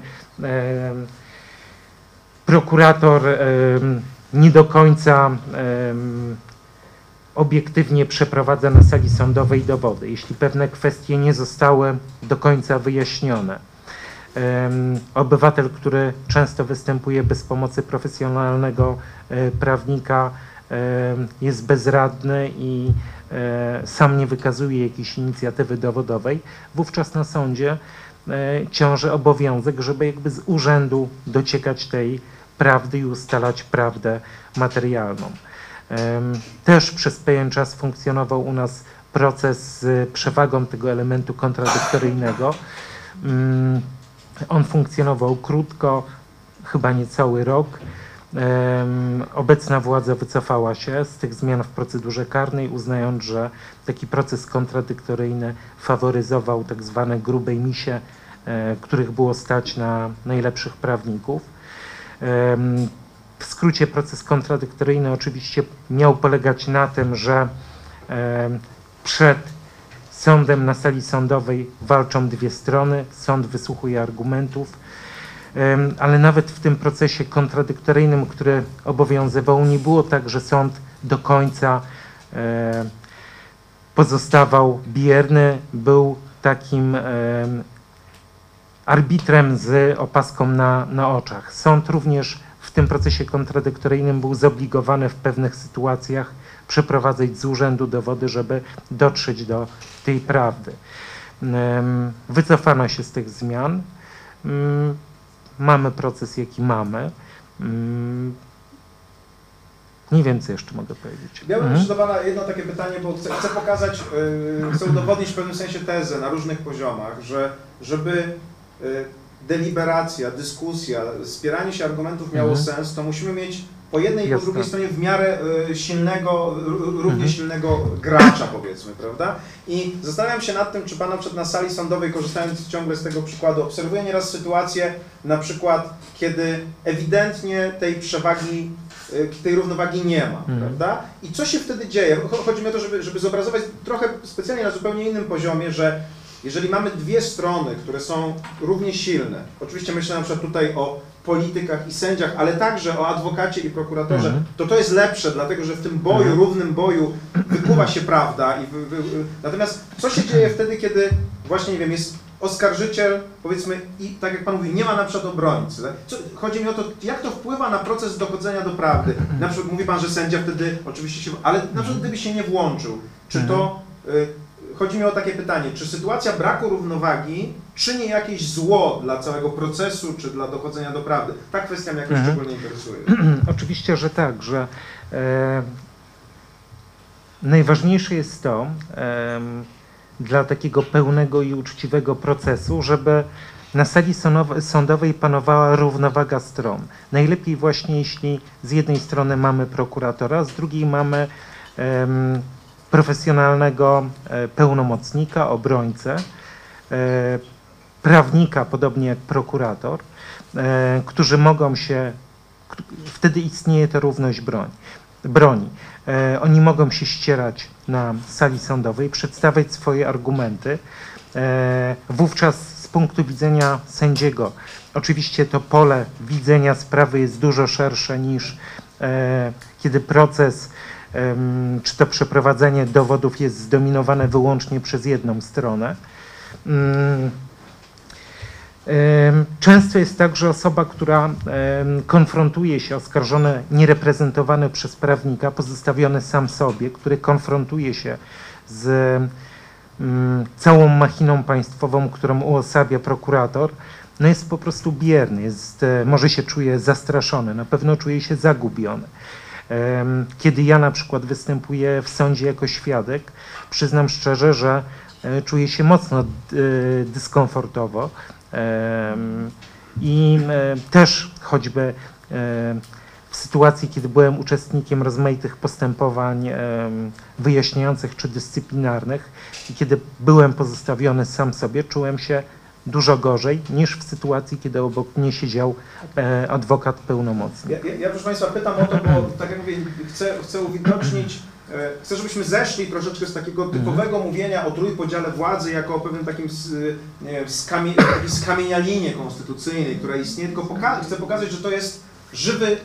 prokurator nie do końca obiektywnie przeprowadza na sali sądowej dowody, jeśli pewne kwestie nie zostały do końca wyjaśnione. Obywatel, który często występuje bez pomocy profesjonalnego prawnika, jest bezradny i sam nie wykazuje jakiejś inicjatywy dowodowej, wówczas na sądzie ciąży obowiązek, żeby jakby z urzędu dociekać tej prawdy i ustalać prawdę materialną. Też przez pewien czas funkcjonował u nas proces z przewagą tego elementu kontradyktoryjnego. On funkcjonował krótko, chyba niecały rok. Obecna władza wycofała się z tych zmian w procedurze karnej, uznając, że taki proces kontradyktoryjny faworyzował tak zwane grube misie, których było stać na najlepszych prawników. W skrócie proces kontradyktoryjny oczywiście miał polegać na tym, że przed sądem na sali sądowej walczą dwie strony, sąd wysłuchuje argumentów, ale nawet w tym procesie kontradyktoryjnym, który obowiązywał, nie było tak, że sąd do końca pozostawał bierny, był takim arbitrem z opaską na oczach. Sąd również w tym procesie kontradyktoryjnym był zobligowany w pewnych sytuacjach przeprowadzać z urzędu dowody, żeby dotrzeć do tej prawdy. Wycofano się z tych zmian. Mamy proces, jaki mamy. Nie wiem, co jeszcze mogę powiedzieć. Ja bym jeszcze do pana jedno takie pytanie, bo chcę pokazać, chcę udowodnić w pewnym sensie tezę na różnych poziomach, że żeby deliberacja, dyskusja, spieranie się argumentów miało sens, to musimy mieć po jednej i po drugiej stronie w miarę silnego, równie silnego gracza, powiedzmy, prawda? I zastanawiam się nad tym, czy pan na przykład na sali sądowej, korzystając ciągle z tego przykładu, obserwuje nieraz sytuację, na przykład, kiedy ewidentnie tej przewagi, tej równowagi nie ma, prawda? I co się wtedy dzieje? Chodzi mi o to, żeby zobrazować trochę specjalnie na zupełnie innym poziomie, że jeżeli mamy dwie strony, które są równie silne, oczywiście myślę na przykład tutaj o politykach i sędziach, ale także o adwokacie i prokuratorze, to jest lepsze, dlatego że w tym boju, równym boju wypływa się prawda. Natomiast co się dzieje wtedy, kiedy właśnie, nie wiem, jest oskarżyciel, powiedzmy, i tak jak pan mówi, nie ma na przykład obrońcy. Chodzi mi o to, jak to wpływa na proces dochodzenia do prawdy. Na przykład mówi pan, że sędzia wtedy oczywiście się... Ale na przykład gdyby się nie włączył, czy to... Chodzi mi o takie pytanie, czy sytuacja braku równowagi czyni jakieś zło dla całego procesu, czy dla dochodzenia do prawdy? Ta kwestia mnie jakoś szczególnie interesuje. Oczywiście, że tak, że najważniejsze jest to dla takiego pełnego i uczciwego procesu, żeby na sali sądowej panowała równowaga stron. Najlepiej właśnie, jeśli z jednej strony mamy prokuratora, z drugiej mamy profesjonalnego pełnomocnika, obrońcę, prawnika, podobnie jak prokurator, którzy mogą się, wtedy istnieje ta równość broni. Oni mogą się ścierać na sali sądowej, przedstawiać swoje argumenty. Wówczas z punktu widzenia sędziego, oczywiście to pole widzenia sprawy jest dużo szersze niż kiedy proces czy to przeprowadzenie dowodów jest zdominowane wyłącznie przez jedną stronę. Często jest tak, że osoba, która konfrontuje się, oskarżony, niereprezentowany przez prawnika, pozostawiony sam sobie, który konfrontuje się z całą machiną państwową, którą uosabia prokurator, no jest po prostu bierny, może się czuje zastraszony, na pewno czuje się zagubiony. Kiedy ja na przykład występuję w sądzie jako świadek, przyznam szczerze, że czuję się mocno dyskomfortowo i też choćby w sytuacji, kiedy byłem uczestnikiem rozmaitych postępowań wyjaśniających czy dyscyplinarnych i kiedy byłem pozostawiony sam sobie, czułem się dużo gorzej niż w sytuacji, kiedy obok mnie siedział adwokat pełnomocny. Ja proszę państwa pytam o to, bo tak jak mówię, chcę uwidocznić, chcę, żebyśmy zeszli troszeczkę z takiego typowego mówienia o trójpodziale władzy jako o pewnym takim skamienialinie konstytucyjnej, która istnieje, tylko chcę pokazać, że to jest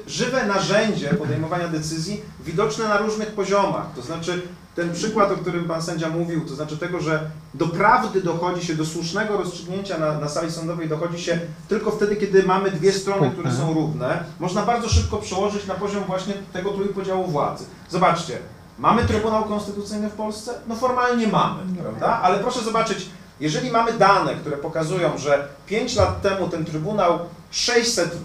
żywe narzędzie podejmowania decyzji widoczne na różnych poziomach, to znaczy ten przykład, o którym pan sędzia mówił, to znaczy tego, że do prawdy dochodzi się, do słusznego rozstrzygnięcia na sali sądowej dochodzi się tylko wtedy, kiedy mamy dwie strony, które są równe, można bardzo szybko przełożyć na poziom właśnie tego trójpodziału władzy. Zobaczcie, mamy Trybunał Konstytucyjny w Polsce? No formalnie mamy, prawda? Ale proszę zobaczyć, Jeżeli mamy dane, które pokazują, że 5 lat temu ten Trybunał 600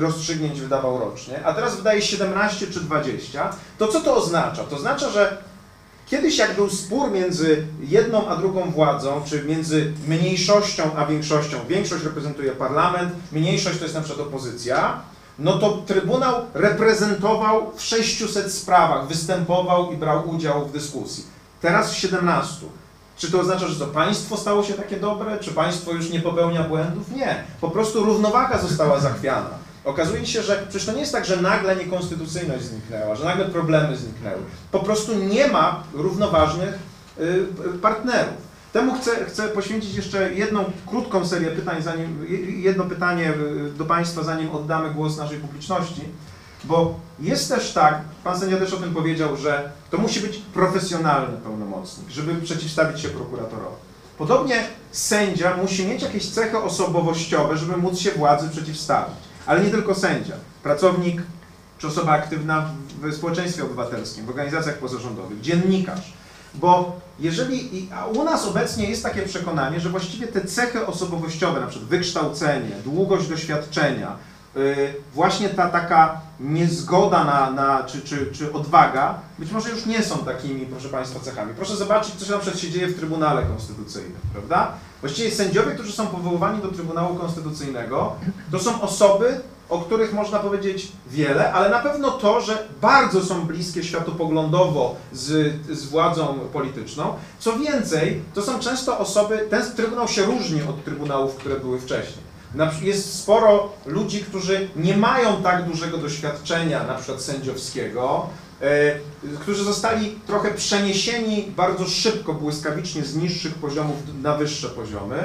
rozstrzygnięć wydawał rocznie, a teraz wydaje 17 czy 20, to co to oznacza? To oznacza, że kiedyś jak był spór między jedną a drugą władzą, czy między mniejszością a większością, większość reprezentuje parlament, mniejszość to jest na przykład opozycja, no to Trybunał reprezentował w 600 sprawach, występował i brał udział w dyskusji. Teraz w 17. Czy to oznacza, że to państwo stało się takie dobre? Czy państwo już nie popełnia błędów? Nie. Po prostu równowaga została zachwiana. Okazuje się, że przecież to nie jest tak, że nagle niekonstytucyjność zniknęła, że nagle problemy zniknęły. Po prostu nie ma równoważnych partnerów. Temu chcę poświęcić jeszcze jedną krótką serię pytań, jedno pytanie do Państwa, zanim oddamy głos naszej publiczności, bo jest też tak, pan sędzia też o tym powiedział, że to musi być profesjonalny pełnomocnik, żeby przeciwstawić się prokuratorowi. Podobnie sędzia musi mieć jakieś cechy osobowościowe, żeby móc się władzy przeciwstawić, ale nie tylko sędzia, pracownik czy osoba aktywna w społeczeństwie obywatelskim, w organizacjach pozarządowych, dziennikarz. Bo jeżeli, a u nas obecnie jest takie przekonanie, że właściwie te cechy osobowościowe, na przykład wykształcenie, długość doświadczenia, właśnie ta taka niezgoda czy odwaga, być może już nie są takimi, proszę Państwa, cechami. Proszę zobaczyć, co się na przykład dzieje w Trybunale Konstytucyjnym, prawda? Właściwie sędziowie, którzy są powoływani do Trybunału Konstytucyjnego, to są osoby, o których można powiedzieć wiele, ale na pewno to, że bardzo są bliskie światopoglądowo z władzą polityczną. Co więcej, to są często osoby, ten Trybunał się różni od Trybunałów, które były wcześniej. Jest sporo ludzi, którzy nie mają tak dużego doświadczenia, na przykład sędziowskiego, którzy zostali trochę przeniesieni bardzo szybko, błyskawicznie z niższych poziomów na wyższe poziomy.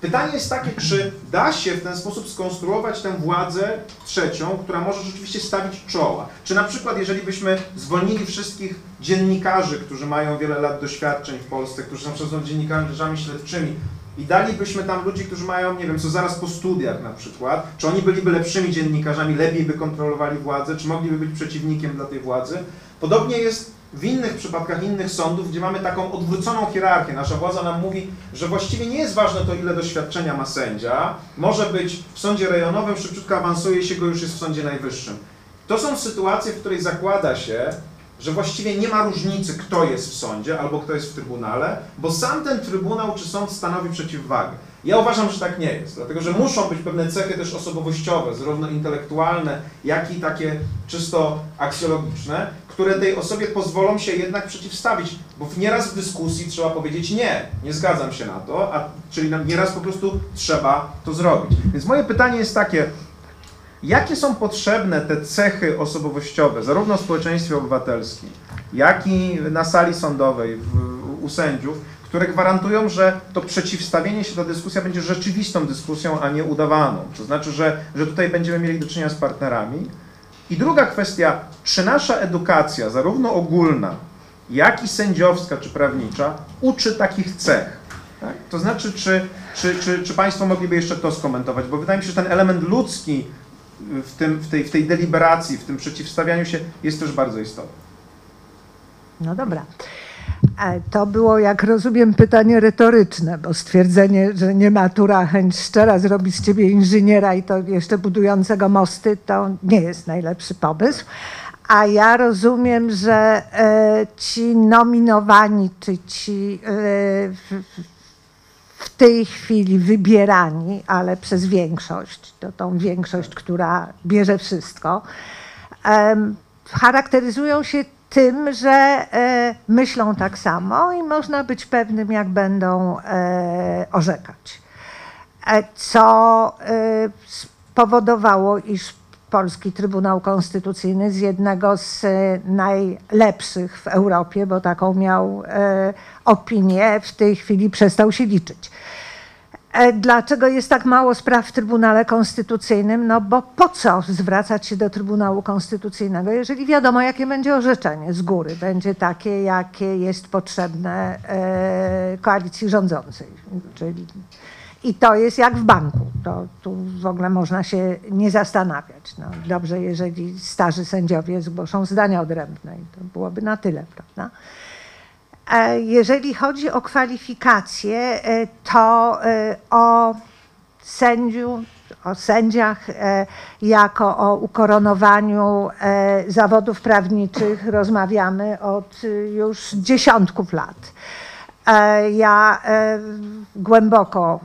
Pytanie jest takie, czy da się w ten sposób skonstruować tę władzę trzecią, która może rzeczywiście stawić czoła. Czy na przykład, jeżeli byśmy zwolnili wszystkich dziennikarzy, którzy mają wiele lat doświadczeń w Polsce, którzy na przykład są dziennikarzami śledczymi i dalibyśmy tam ludzi, którzy mają, nie wiem, co zaraz po studiach na przykład, czy oni byliby lepszymi dziennikarzami, lepiej by kontrolowali władzę, czy mogliby być przeciwnikiem dla tej władzy. Podobnie jest w innych przypadkach innych sądów, gdzie mamy taką odwróconą hierarchię. Nasza władza nam mówi, że właściwie nie jest ważne to, ile doświadczenia ma sędzia. Może być w sądzie rejonowym, szybciutko awansuje się go, już jest w Sądzie Najwyższym. To są sytuacje, w której zakłada się, że właściwie nie ma różnicy, kto jest w sądzie albo kto jest w Trybunale, bo sam ten Trybunał czy sąd stanowi przeciwwagę. Ja uważam, że tak nie jest, dlatego że muszą być pewne cechy też osobowościowe, zarówno intelektualne, jak i takie czysto aksjologiczne, które tej osobie pozwolą się jednak przeciwstawić, bo nieraz w dyskusji trzeba powiedzieć nie, nie zgadzam się na to, czyli nieraz po prostu trzeba to zrobić. Więc moje pytanie jest takie, jakie są potrzebne te cechy osobowościowe, zarówno w społeczeństwie obywatelskim, jak i na sali sądowej u sędziów, które gwarantują, że to przeciwstawienie się, ta dyskusja będzie rzeczywistą dyskusją, a nie udawaną. To znaczy, że tutaj będziemy mieli do czynienia z partnerami. I druga kwestia, czy nasza edukacja, zarówno ogólna, jak i sędziowska czy prawnicza, uczy takich cech? Tak? To znaczy, czy Państwo mogliby jeszcze to skomentować? Bo wydaje mi się, że ten element ludzki w tej deliberacji, w tym przeciwstawianiu się jest też bardzo istotny. No dobra. To było, jak rozumiem, pytanie retoryczne, bo stwierdzenie, że nie matura, chęć szczera zrobi z ciebie inżyniera i to jeszcze budującego mosty, to nie jest najlepszy pomysł. A ja rozumiem, że ci nominowani, czy ci w tej chwili wybierani, ale przez większość, to tą większość, która bierze wszystko, charakteryzują się tym, że myślą tak samo i można być pewnym, jak będą orzekać. Co spowodowało, iż polski Trybunał Konstytucyjny z jednego z najlepszych w Europie, bo taką miał opinię, w tej chwili przestał się liczyć. Dlaczego jest tak mało spraw w Trybunale Konstytucyjnym? No bo po co zwracać się do Trybunału Konstytucyjnego, jeżeli wiadomo, jakie będzie orzeczenie z góry. Będzie takie, jakie jest potrzebne koalicji rządzącej. Czyli i to jest jak w banku. To tu w ogóle można się nie zastanawiać. No, dobrze, jeżeli starzy sędziowie zgłoszą zdania odrębne. I to byłoby na tyle, prawda? Jeżeli chodzi o kwalifikacje, to o sędziów, o sędziach jako o ukoronowaniu zawodów prawniczych rozmawiamy od już dziesiątków lat. Ja głęboko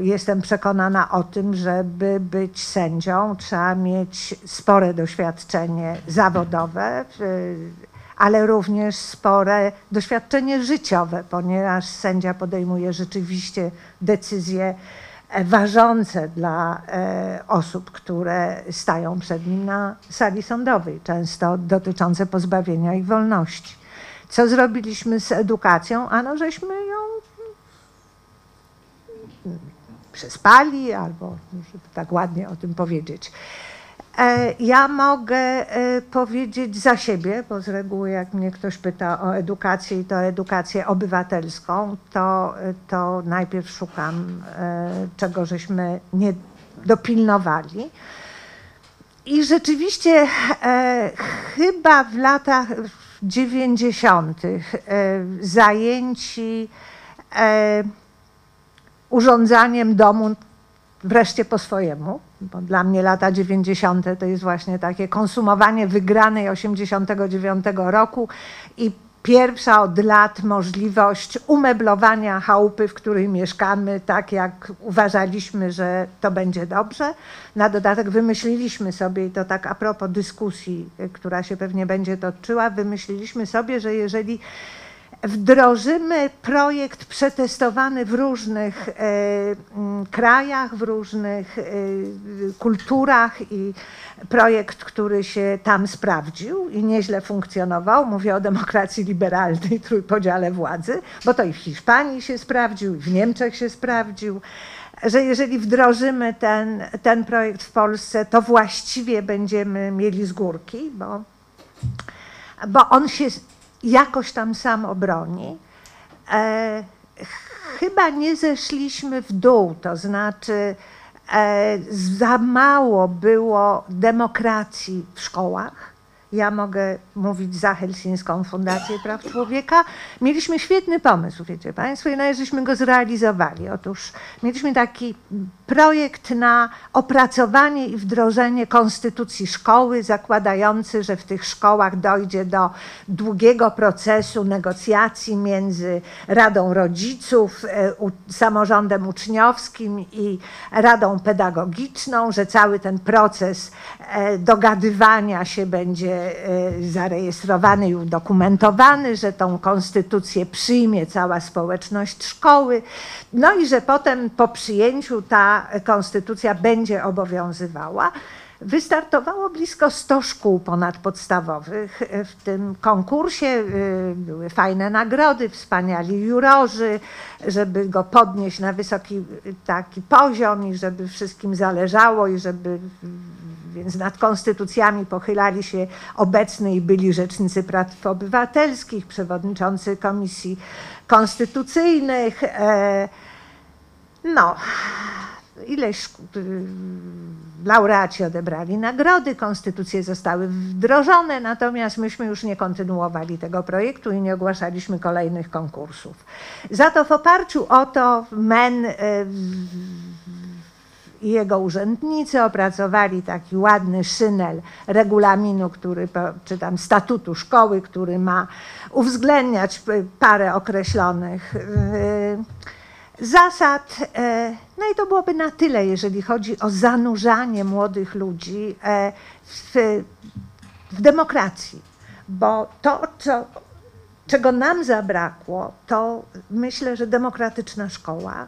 jestem przekonana o tym, żeby być sędzią, trzeba mieć spore doświadczenie zawodowe, ale również spore doświadczenie życiowe, ponieważ sędzia podejmuje rzeczywiście decyzje ważące dla osób, które stają przed nim na sali sądowej, często dotyczące pozbawienia ich wolności. Co zrobiliśmy z edukacją? Ano, żeśmy ją przespali, albo żeby tak ładnie o tym powiedzieć. Ja mogę powiedzieć za siebie, bo z reguły jak mnie ktoś pyta o edukację i to edukację obywatelską, to najpierw szukam, czego żeśmy nie dopilnowali. I rzeczywiście chyba w latach 90. zajęci urządzaniem domu wreszcie po swojemu, bo dla mnie lata 90. to jest właśnie takie konsumowanie wygranej 89 roku i pierwsza od lat możliwość umeblowania chałupy, w której mieszkamy, tak jak uważaliśmy, że to będzie dobrze. Na dodatek wymyśliliśmy sobie, i to tak a propos dyskusji, która się pewnie będzie toczyła, wymyśliliśmy sobie, że jeżeli wdrożymy projekt przetestowany w różnych krajach, w różnych kulturach i projekt, który się tam sprawdził i nieźle funkcjonował. Mówię o demokracji liberalnej, trójpodziale władzy, bo to i w Hiszpanii się sprawdził, i w Niemczech się sprawdził, że jeżeli wdrożymy ten projekt w Polsce, to właściwie będziemy mieli z górki, bo on się jakoś tam sam obroni. Chyba nie zeszliśmy w dół, to znaczy za mało było demokracji w szkołach. Ja mogę mówić za Helsińską Fundację Praw Człowieka. Mieliśmy świetny pomysł, wiecie Państwo, i nawet żeśmy go zrealizowali. Otóż mieliśmy taki projekt na opracowanie i wdrożenie konstytucji szkoły, zakładający, że w tych szkołach dojdzie do długiego procesu negocjacji między Radą Rodziców, samorządem uczniowskim i Radą Pedagogiczną, że cały ten proces dogadywania się będzie zarejestrowany i udokumentowany, że tą konstytucję przyjmie cała społeczność szkoły, no i że potem po przyjęciu ta konstytucja będzie obowiązywała. Wystartowało blisko 100 szkół ponadpodstawowych w tym konkursie. Były fajne nagrody, wspaniali jurorzy, żeby go podnieść na wysoki taki poziom i żeby wszystkim zależało i żeby... Więc nad konstytucjami pochylali się obecni i byli rzecznicy praw obywatelskich, przewodniczący komisji konstytucyjnych. No, ileś laureaci odebrali nagrody, konstytucje zostały wdrożone, natomiast myśmy już nie kontynuowali tego projektu i nie ogłaszaliśmy kolejnych konkursów. Za to w oparciu o to MEN i jego urzędnicy opracowali taki ładny szynel regulaminu, czy tam statutu szkoły, który ma uwzględniać parę określonych zasad. No i to byłoby na tyle, jeżeli chodzi o zanurzanie młodych ludzi w demokracji, bo to, czego nam zabrakło, to myślę, że demokratyczna szkoła,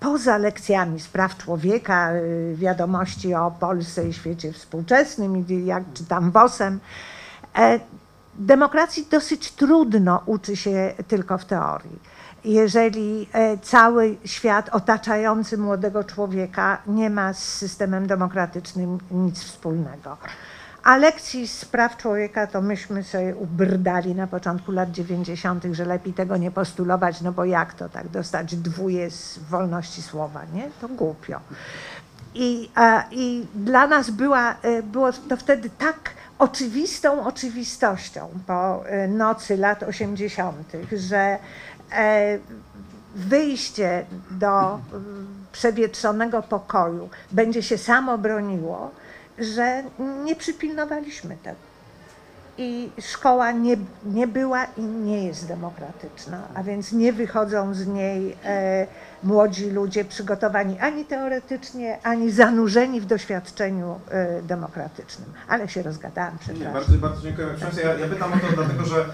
poza lekcjami z praw człowieka, wiadomości o Polsce i świecie współczesnym, jak czytam WOS-em, demokracji dosyć trudno uczy się tylko w teorii. Jeżeli cały świat otaczający młodego człowieka nie ma z systemem demokratycznym nic wspólnego. A lekcji z praw człowieka to myśmy sobie ubrdali na początku lat 90., że lepiej tego nie postulować, no bo jak to tak dostać dwóje z wolności słowa, nie? To głupio. I dla nas było to wtedy tak oczywistą oczywistością po nocy lat 80., że wyjście do przewietrzonego pokoju będzie się samo broniło, że nie przypilnowaliśmy tego. I szkoła nie była i nie jest demokratyczna, a więc nie wychodzą z niej młodzi ludzie przygotowani ani teoretycznie, ani zanurzeni w doświadczeniu demokratycznym. Ale się rozgadałam, przepraszam. Bardzo dziękuję. Ja pytam o to dlatego, że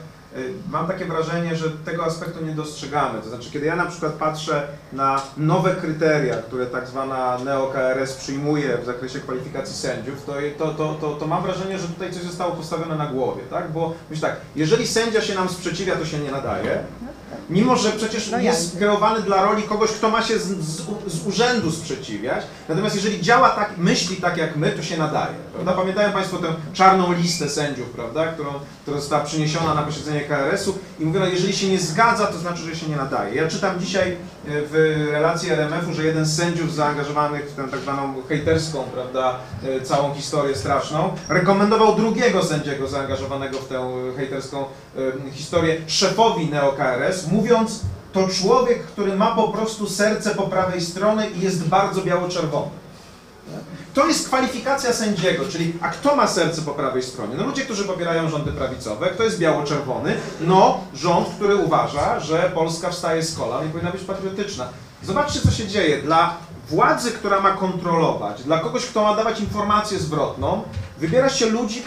mam takie wrażenie, że tego aspektu nie dostrzegamy. To znaczy, kiedy ja na przykład patrzę na nowe kryteria, które tak zwana neo-KRS przyjmuje w zakresie kwalifikacji sędziów, to mam wrażenie, że tutaj coś zostało postawione na głowie, tak? Bo myślę tak, jeżeli sędzia się nam sprzeciwia, to się nie nadaje, mimo że przecież jest kreowany dla roli kogoś, kto ma się z urzędu sprzeciwiać, natomiast jeżeli działa tak, myśli tak jak my, to się nadaje, prawda? Pamiętają Państwo tę czarną listę sędziów, prawda? Która została przyniesiona na posiedzenie KRS-u i mówiono, jeżeli się nie zgadza, to znaczy, że się nie nadaje. Ja czytam dzisiaj w relacji RMF-u, że jeden z sędziów zaangażowanych w tę tak zwaną hejterską, prawda, całą historię straszną, rekomendował drugiego sędziego zaangażowanego w tę hejterską historię szefowi neo-KRS, mówiąc, to człowiek, który ma po prostu serce po prawej stronie i jest bardzo biało-czerwony. To jest kwalifikacja sędziego, czyli a kto ma serce po prawej stronie? No ludzie, którzy popierają rządy prawicowe, kto jest biało-czerwony? No rząd, który uważa, że Polska wstaje z kolan i powinna być patriotyczna. Zobaczcie, co się dzieje. Dla władzy, która ma kontrolować, dla kogoś, kto ma dawać informację zwrotną, wybiera się ludzi,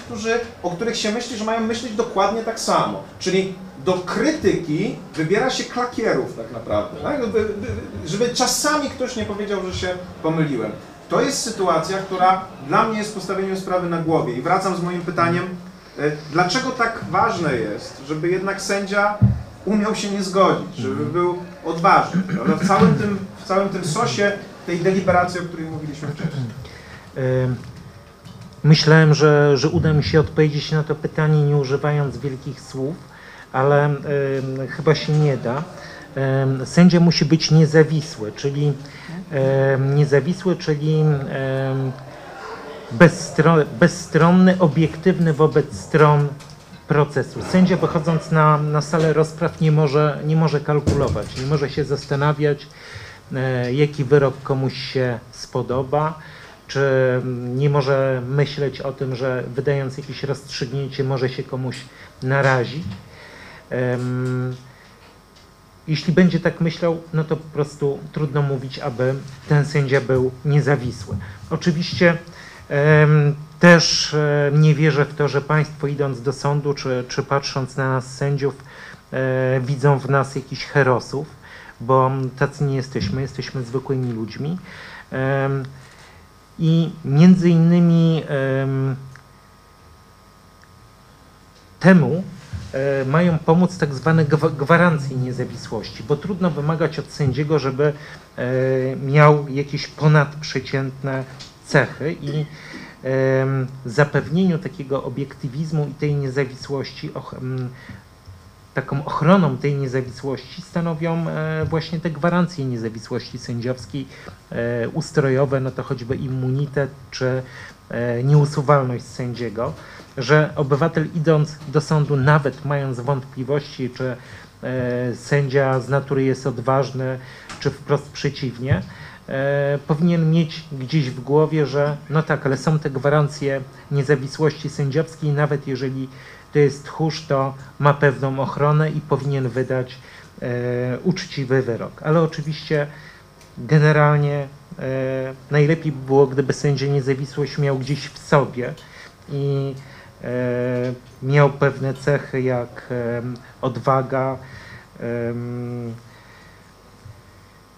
o których się myśli, że mają myśleć dokładnie tak samo. Czyli do krytyki wybiera się klakierów tak naprawdę, tak? Żeby czasami ktoś nie powiedział, że się pomyliłem. To jest sytuacja, która dla mnie jest postawieniem sprawy na głowie i wracam z moim pytaniem, dlaczego tak ważne jest, żeby jednak sędzia umiał się nie zgodzić, żeby był odważny, prawda? W całym tym sosie tej deliberacji, o której mówiliśmy wcześniej. Myślałem, że uda mi się odpowiedzieć na to pytanie, nie używając wielkich słów, ale chyba się nie da. Sędzia musi być niezawisły, czyli bezstronny, obiektywny wobec stron procesu. Sędzia wychodząc na salę rozpraw nie może kalkulować, nie może się zastanawiać, jaki wyrok komuś się spodoba, czy nie może myśleć o tym, że wydając jakieś rozstrzygnięcie może się komuś narazić. Jeśli będzie tak myślał, no to po prostu trudno mówić, aby ten sędzia był niezawisły. Oczywiście też nie wierzę w to, że państwo idąc do sądu, czy patrząc na nas sędziów, widzą w nas jakichś herosów, bo tacy nie jesteśmy, jesteśmy zwykłymi ludźmi. I między innymi temu mają pomóc tak zwane gwarancje niezawisłości, bo trudno wymagać od sędziego, żeby miał jakieś ponadprzeciętne cechy i zapewnieniu takiego obiektywizmu i tej niezawisłości, taką ochroną tej niezawisłości stanowią właśnie te gwarancje niezawisłości sędziowskiej, ustrojowe, no to choćby immunitet czy nieusuwalność sędziego, że obywatel idąc do sądu, nawet mając wątpliwości, czy sędzia z natury jest odważny, czy wprost przeciwnie, powinien mieć gdzieś w głowie, że no tak, ale są te gwarancje niezawisłości sędziowskiej, nawet jeżeli to jest tchórz, to ma pewną ochronę i powinien wydać uczciwy wyrok. Ale oczywiście generalnie najlepiej by było, gdyby sędzia niezawisłość miał gdzieś w sobie i miał pewne cechy jak odwaga,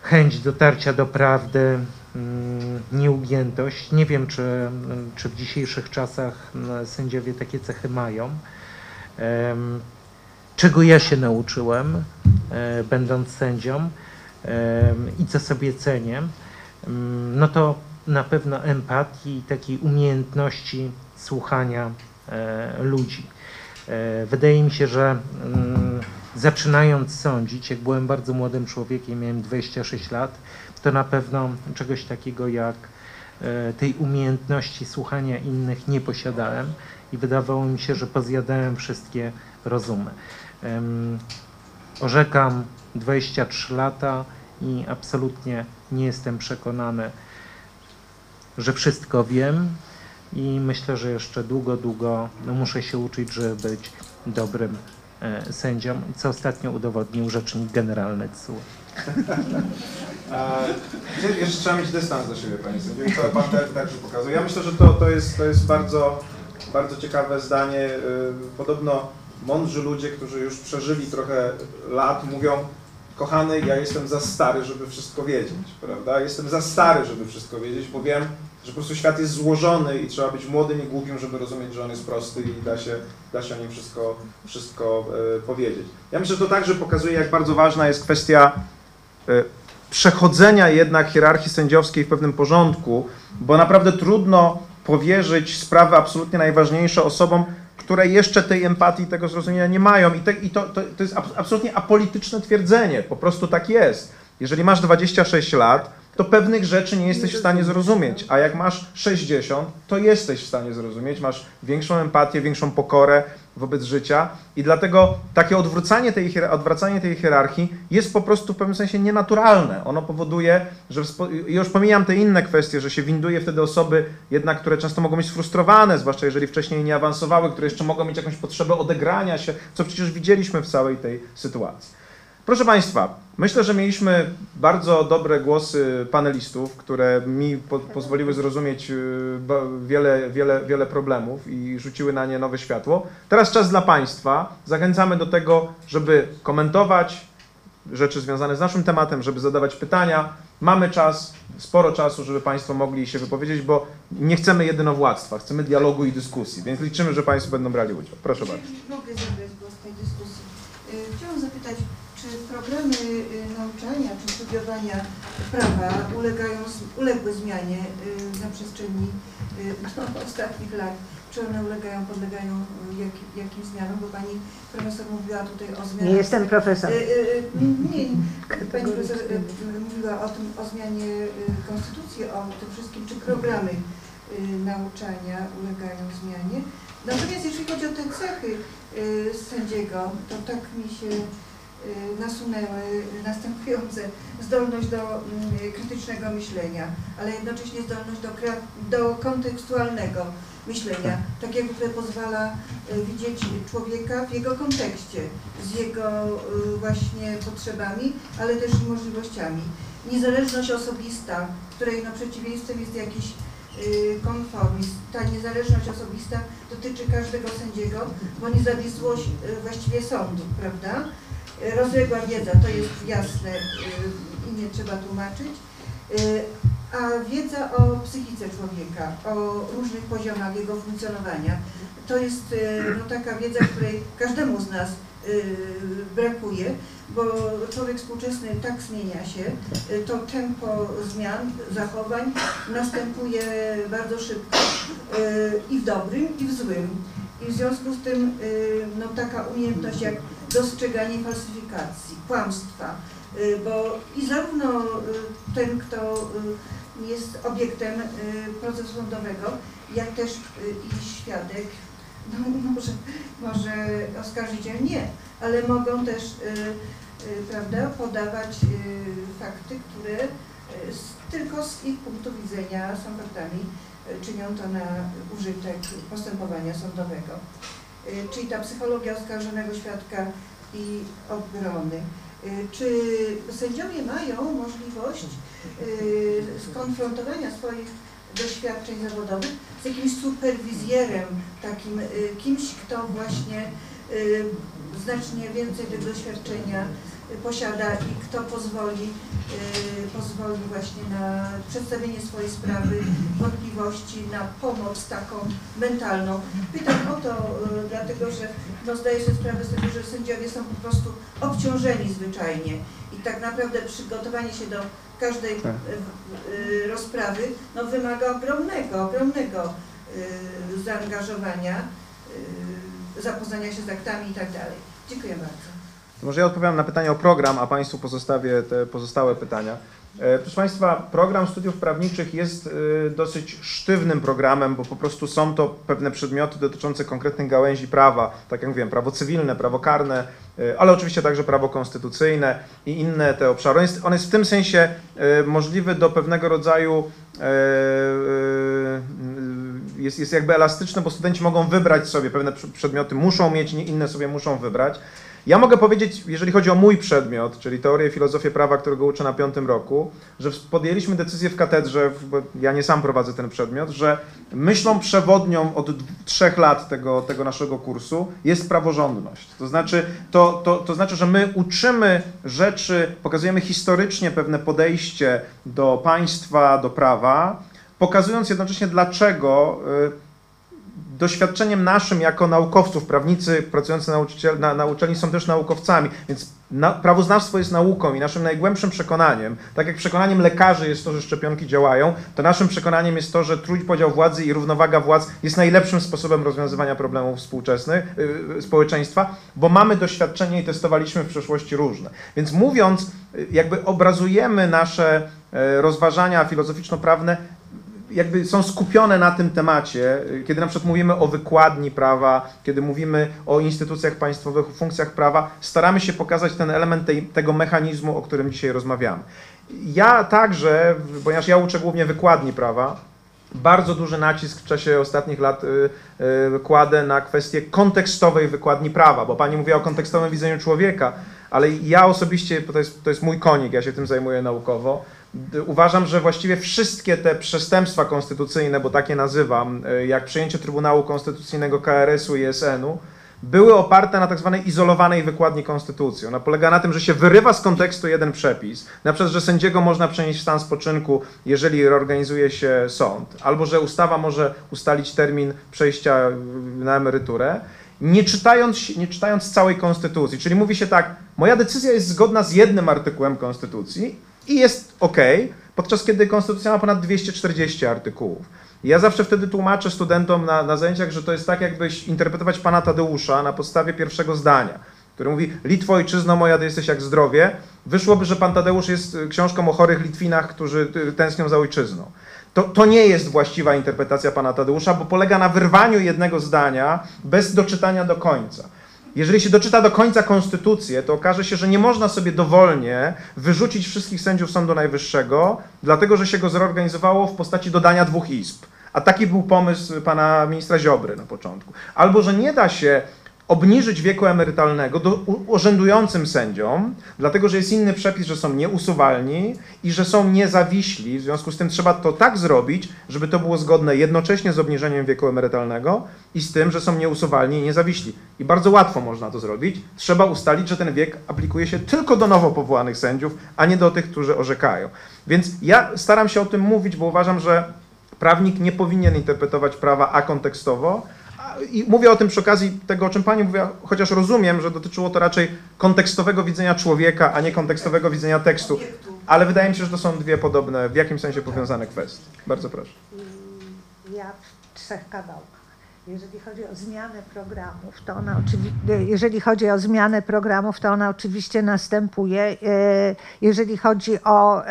chęć dotarcia do prawdy, nieugiętość. Nie wiem, czy w dzisiejszych czasach sędziowie takie cechy mają. Czego ja się nauczyłem, będąc sędzią i co sobie cenię, no to na pewno empatii i takiej umiejętności słuchania ludzi. Wydaje mi się, że zaczynając sądzić, jak byłem bardzo młodym człowiekiem, miałem 26 lat, to na pewno czegoś takiego jak tej umiejętności słuchania innych nie posiadałem i wydawało mi się, że pozjadałem wszystkie rozumy. Orzekam 23 lata i absolutnie nie jestem przekonany, że wszystko wiem i myślę, że jeszcze długo muszę się uczyć, żeby być dobrym sędzią, co ostatnio udowodnił rzecznik generalny TSUE. Jeszcze trzeba mieć dystans do siebie, panie sędziu, co pan także pokazuje. Ja myślę, że to jest bardzo ciekawe zdanie. Podobno mądrzy ludzie, którzy już przeżyli trochę lat, mówią: kochany, ja jestem za stary, żeby wszystko wiedzieć, prawda? Jestem za stary, żeby wszystko wiedzieć, bo wiem, że po prostu świat jest złożony i trzeba być młodym i głupim, żeby rozumieć, że on jest prosty i da się o nim wszystko powiedzieć. Ja myślę, że to także pokazuje, jak bardzo ważna jest kwestia przechodzenia jednak hierarchii sędziowskiej w pewnym porządku, bo naprawdę trudno powierzyć sprawy absolutnie najważniejsze osobom, które jeszcze tej empatii, tego zrozumienia nie mają. I to jest absolutnie apolityczne twierdzenie, po prostu tak jest. Jeżeli masz 26 lat, to pewnych rzeczy nie jesteś w stanie zrozumieć, a jak masz 60, to jesteś w stanie zrozumieć, masz większą empatię, większą pokorę wobec życia i dlatego takie odwracanie tej hierarchii jest po prostu w pewnym sensie nienaturalne. Ono powoduje, że już pomijam te inne kwestie, że się winduje wtedy osoby jednak, które często mogą być sfrustrowane, zwłaszcza jeżeli wcześniej nie awansowały, które jeszcze mogą mieć jakąś potrzebę odegrania się, co przecież widzieliśmy w całej tej sytuacji. Proszę Państwa, myślę, że mieliśmy bardzo dobre głosy panelistów, które mi pozwoliły zrozumieć wiele problemów i rzuciły na nie nowe światło. Teraz czas dla Państwa. Zachęcamy do tego, żeby komentować rzeczy związane z naszym tematem, żeby zadawać pytania. Mamy czas, sporo czasu, żeby Państwo mogli się wypowiedzieć, bo nie chcemy jedynowładztwa, chcemy dialogu i dyskusji, więc liczymy, że Państwo będą brali udział. Proszę bardzo. Mogę zabrać głos w tej dyskusji. Chciałam zapytać, programy nauczania czy studiowania prawa uległy zmianie na przestrzeni ostatnich lat? Czy one podlegają jakim zmianom? Bo pani profesor mówiła tutaj o zmianie... Nie jestem profesor. Nie, pani profesor mówiła o zmianie konstytucji, o tym wszystkim, czy programy nauczania ulegają zmianie. Natomiast jeśli chodzi o te cechy sędziego, to tak mi się nasunęły następujące: zdolność do krytycznego myślenia, ale jednocześnie zdolność do kontekstualnego myślenia, takiego, które pozwala widzieć człowieka w jego kontekście, z jego właśnie potrzebami, ale też i możliwościami. Niezależność osobista, której przeciwieństwem jest jakiś konformizm. Ta niezależność osobista dotyczy każdego sędziego, bo niezawisłość właściwie sądu, prawda? Rozległa wiedza, to jest jasne i nie trzeba tłumaczyć, a wiedza o psychice człowieka, o różnych poziomach jego funkcjonowania, to jest taka wiedza, której każdemu z nas brakuje, bo człowiek współczesny tak zmienia się, to tempo zmian, zachowań następuje bardzo szybko i w dobrym, i w złym. I w związku z tym taka umiejętność jak dostrzeganie falsyfikacji, kłamstwa, bo i zarówno ten, kto jest obiektem procesu sądowego, jak też i świadek, może oskarżyciel nie, ale mogą też podawać fakty, które tylko z ich punktu widzenia są faktami, czynią to na użytek postępowania sądowego. Czyli ta psychologia oskarżonego, świadka i obrony. Czy sędziowie mają możliwość skonfrontowania swoich doświadczeń zawodowych z jakimś superwizjerem, takim kimś, kto właśnie znacznie więcej tego doświadczenia posiada i kto pozwoli właśnie na przedstawienie swojej sprawy, wątpliwości, na pomoc taką mentalną. Pytam o to dlatego, że zdaję sobie sprawę z tego, że sędziowie są po prostu obciążeni zwyczajnie i tak naprawdę przygotowanie się do każdej rozprawy wymaga ogromnego zaangażowania, zapoznania się z aktami i tak dalej. Dziękuję bardzo. To może ja odpowiem na pytanie o program, a Państwu pozostawię te pozostałe pytania. Proszę Państwa, program studiów prawniczych jest dosyć sztywnym programem, bo po prostu są to pewne przedmioty dotyczące konkretnych gałęzi prawa, tak jak mówiłem, prawo cywilne, prawo karne, ale oczywiście także prawo konstytucyjne i inne te obszary. On jest w tym sensie możliwy do pewnego rodzaju, jest jakby elastyczny, bo studenci mogą wybrać sobie, pewne przedmioty muszą mieć, inne sobie muszą wybrać. Ja mogę powiedzieć, jeżeli chodzi o mój przedmiot, czyli teorię i filozofię prawa, którego uczę na 5. roku, że podjęliśmy decyzję w katedrze, bo ja nie sam prowadzę ten przedmiot, że myślą przewodnią od 3 lat tego naszego kursu jest praworządność. To znaczy, to znaczy, że my uczymy rzeczy, pokazujemy historycznie pewne podejście do państwa, do prawa, pokazując jednocześnie dlaczego doświadczeniem naszym jako naukowców, prawnicy pracujący na uczelni są też naukowcami, więc prawoznawstwo jest nauką i naszym najgłębszym przekonaniem, tak jak przekonaniem lekarzy jest to, że szczepionki działają, to naszym przekonaniem jest to, że trójpodział władzy i równowaga władz jest najlepszym sposobem rozwiązywania problemów współczesnych społeczeństwa, bo mamy doświadczenie i testowaliśmy w przeszłości różne. Więc mówiąc, jakby obrazujemy nasze rozważania filozoficzno-prawne, jakby są skupione na tym temacie, kiedy na przykład mówimy o wykładni prawa, kiedy mówimy o instytucjach państwowych, o funkcjach prawa, staramy się pokazać ten element tego mechanizmu, o którym dzisiaj rozmawiamy. Ja także, ponieważ ja uczę głównie wykładni prawa, bardzo duży nacisk w czasie ostatnich lat kładę na kwestię kontekstowej wykładni prawa, bo pani mówiła o kontekstowym widzeniu człowieka, ale ja osobiście, bo to jest mój konik, ja się tym zajmuję naukowo, uważam, że właściwie wszystkie te przestępstwa konstytucyjne, bo takie nazywam, jak przyjęcie Trybunału Konstytucyjnego KRS-u i SN-u, były oparte na tak zwanej izolowanej wykładni konstytucji. Ona polega na tym, że się wyrywa z kontekstu jeden przepis, na przykład, że sędziego można przenieść w stan spoczynku, jeżeli reorganizuje się sąd, albo że ustawa może ustalić termin przejścia na emeryturę, nie czytając całej konstytucji. Czyli mówi się tak, moja decyzja jest zgodna z jednym artykułem konstytucji i jest ok, podczas kiedy konstytucja ma ponad 240 artykułów. Ja zawsze wtedy tłumaczę studentom na zajęciach, że to jest tak, jakbyś interpretować pana Tadeusza na podstawie pierwszego zdania, który mówi, Litwo, ojczyzno moja, ty jesteś jak zdrowie. Wyszłoby, że pan Tadeusz jest książką o chorych Litwinach, którzy tęsknią za ojczyzną. To nie jest właściwa interpretacja pana Tadeusza, bo polega na wyrwaniu jednego zdania bez doczytania do końca. Jeżeli się doczyta do końca konstytucję, to okaże się, że nie można sobie dowolnie wyrzucić wszystkich sędziów Sądu Najwyższego, dlatego że się go zorganizowało w postaci dodania 2 izb. A taki był pomysł pana ministra Ziobry na początku. Albo że nie da się obniżyć wieku emerytalnego urzędującym sędziom, dlatego że jest inny przepis, że są nieusuwalni i że są niezawiśli. W związku z tym trzeba to tak zrobić, żeby to było zgodne jednocześnie z obniżeniem wieku emerytalnego i z tym, że są nieusuwalni i niezawiśli. I bardzo łatwo można to zrobić. Trzeba ustalić, że ten wiek aplikuje się tylko do nowo powołanych sędziów, a nie do tych, którzy orzekają. Więc ja staram się o tym mówić, bo uważam, że prawnik nie powinien interpretować prawa akontekstowo, i mówię o tym przy okazji tego, o czym pani mówiła, chociaż rozumiem, że dotyczyło to raczej kontekstowego widzenia człowieka, a nie kontekstowego widzenia tekstu. Ale wydaje mi się, że to są dwie podobne, w jakimś sensie powiązane kwestie. Bardzo proszę. Ja w 3 kawałkach. Jeżeli chodzi o zmianę programów, to ona oczywiście, następuje. Jeżeli chodzi o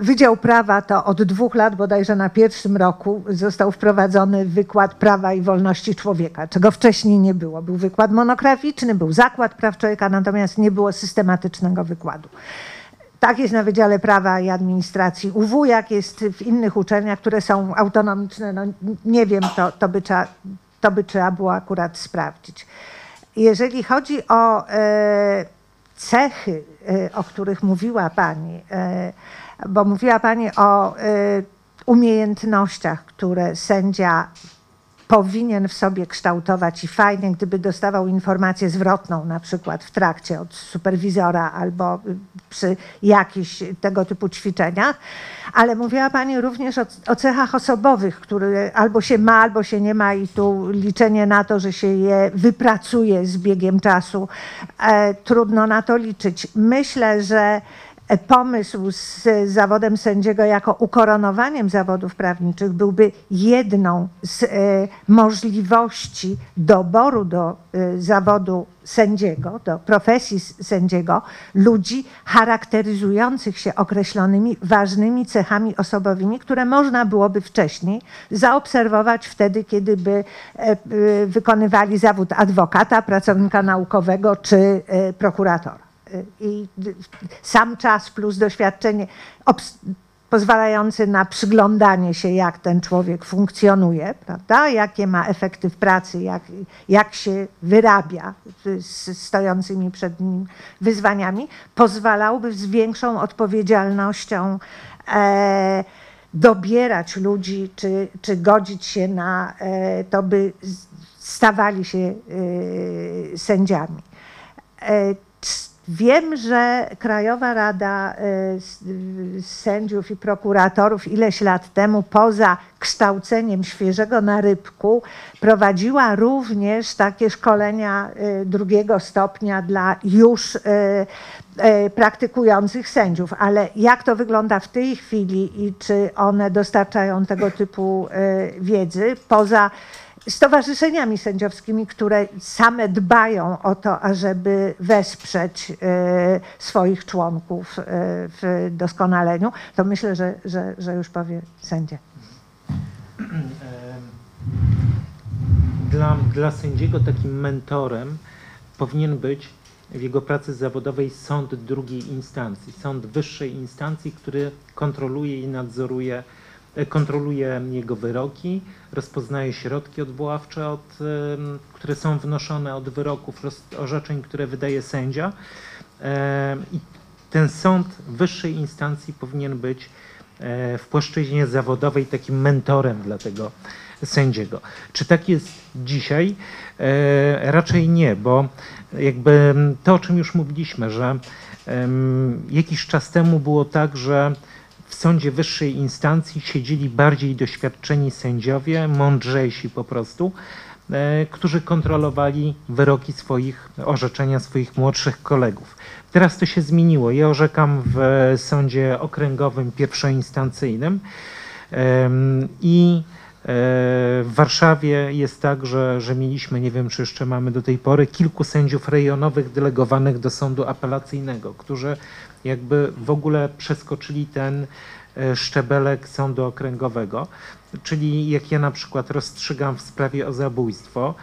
Wydział Prawa, to od 2 lat bodajże na 1. roku został wprowadzony wykład Prawa i Wolności Człowieka, czego wcześniej nie było. Był wykład monograficzny, był Zakład Praw Człowieka, natomiast nie było systematycznego wykładu. Tak jest na Wydziale Prawa i Administracji UW, jak jest w innych uczelniach, które są autonomiczne. No, nie wiem, to by trzeba było akurat sprawdzić. Jeżeli chodzi o cechy, o których mówiła pani, bo mówiła pani o umiejętnościach, które sędzia powinien w sobie kształtować i fajnie, gdyby dostawał informację zwrotną, na przykład w trakcie od superwizora albo przy jakichś tego typu ćwiczeniach, ale mówiła pani również o cechach osobowych, które albo się ma, albo się nie ma i tu liczenie na to, że się je wypracuje z biegiem czasu, trudno na to liczyć. Myślę, że pomysł z zawodem sędziego jako ukoronowaniem zawodów prawniczych byłby jedną z możliwości doboru do zawodu sędziego, do profesji sędziego, ludzi charakteryzujących się określonymi ważnymi cechami osobowymi, które można byłoby wcześniej zaobserwować wtedy, kiedy by wykonywali zawód adwokata, pracownika naukowego czy prokuratora. I sam czas plus doświadczenie pozwalający na przyglądanie się, jak ten człowiek funkcjonuje, prawda? Jakie ma efekty w pracy, jak się wyrabia z stojącymi przed nim wyzwaniami, pozwalałby z większą odpowiedzialnością dobierać ludzi, czy godzić się na to, by stawali się sędziami. Wiem, że Krajowa Rada Sędziów i Prokuratorów ileś lat temu poza kształceniem świeżego na rybku prowadziła również takie szkolenia drugiego stopnia dla już praktykujących sędziów, ale jak to wygląda w tej chwili i czy one dostarczają tego typu wiedzy poza stowarzyszeniami sędziowskimi, które same dbają o to, ażeby wesprzeć swoich członków w doskonaleniu, to myślę, że już powie sędzia. Dla sędziego takim mentorem powinien być w jego pracy zawodowej sąd drugiej instancji, sąd wyższej instancji, który kontroluje i nadzoruje jego wyroki, rozpoznaje środki odwoławcze, które są wnoszone od wyroków, orzeczeń, które wydaje sędzia. I ten sąd wyższej instancji powinien być w płaszczyźnie zawodowej takim mentorem dla tego sędziego. Czy tak jest dzisiaj? Raczej nie, bo jakby to, o czym już mówiliśmy, że jakiś czas temu było tak, że w sądzie wyższej instancji siedzieli bardziej doświadczeni sędziowie, mądrzejsi po prostu, którzy kontrolowali wyroki orzeczenia swoich młodszych kolegów. Teraz to się zmieniło. Ja orzekam w sądzie okręgowym pierwszoinstancyjnym i w Warszawie jest tak, że mieliśmy, nie wiem czy jeszcze mamy do tej pory, kilku sędziów rejonowych delegowanych do sądu apelacyjnego, którzy jakby w ogóle przeskoczyli ten szczebelek sądu okręgowego. Czyli jak ja na przykład rozstrzygam w sprawie o zabójstwo,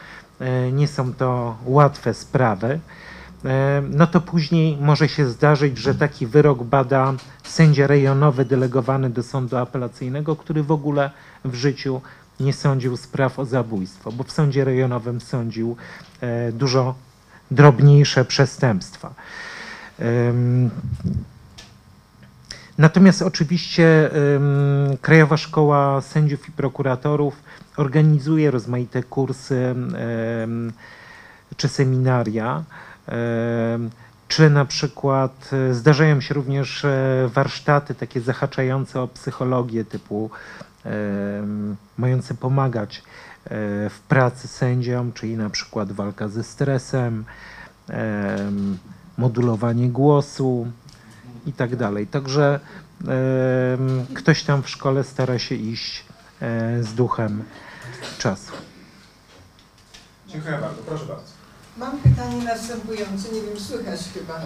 nie są to łatwe sprawy, no to później może się zdarzyć, że taki wyrok bada sędzia rejonowy delegowany do sądu apelacyjnego, który w ogóle w życiu nie sądził spraw o zabójstwo, bo w sądzie rejonowym sądził dużo drobniejsze przestępstwa. Natomiast oczywiście Krajowa Szkoła Sędziów i Prokuratorów organizuje rozmaite kursy czy seminaria, czy na przykład zdarzają się również warsztaty takie zahaczające o psychologię typu mające pomagać w pracy sędziom, czyli na przykład walka ze stresem, modulowanie głosu i tak dalej. Także ktoś tam w szkole stara się iść z duchem czasu. Dziękuję bardzo. Proszę bardzo. Mam pytanie następujące, nie wiem, słychać chyba.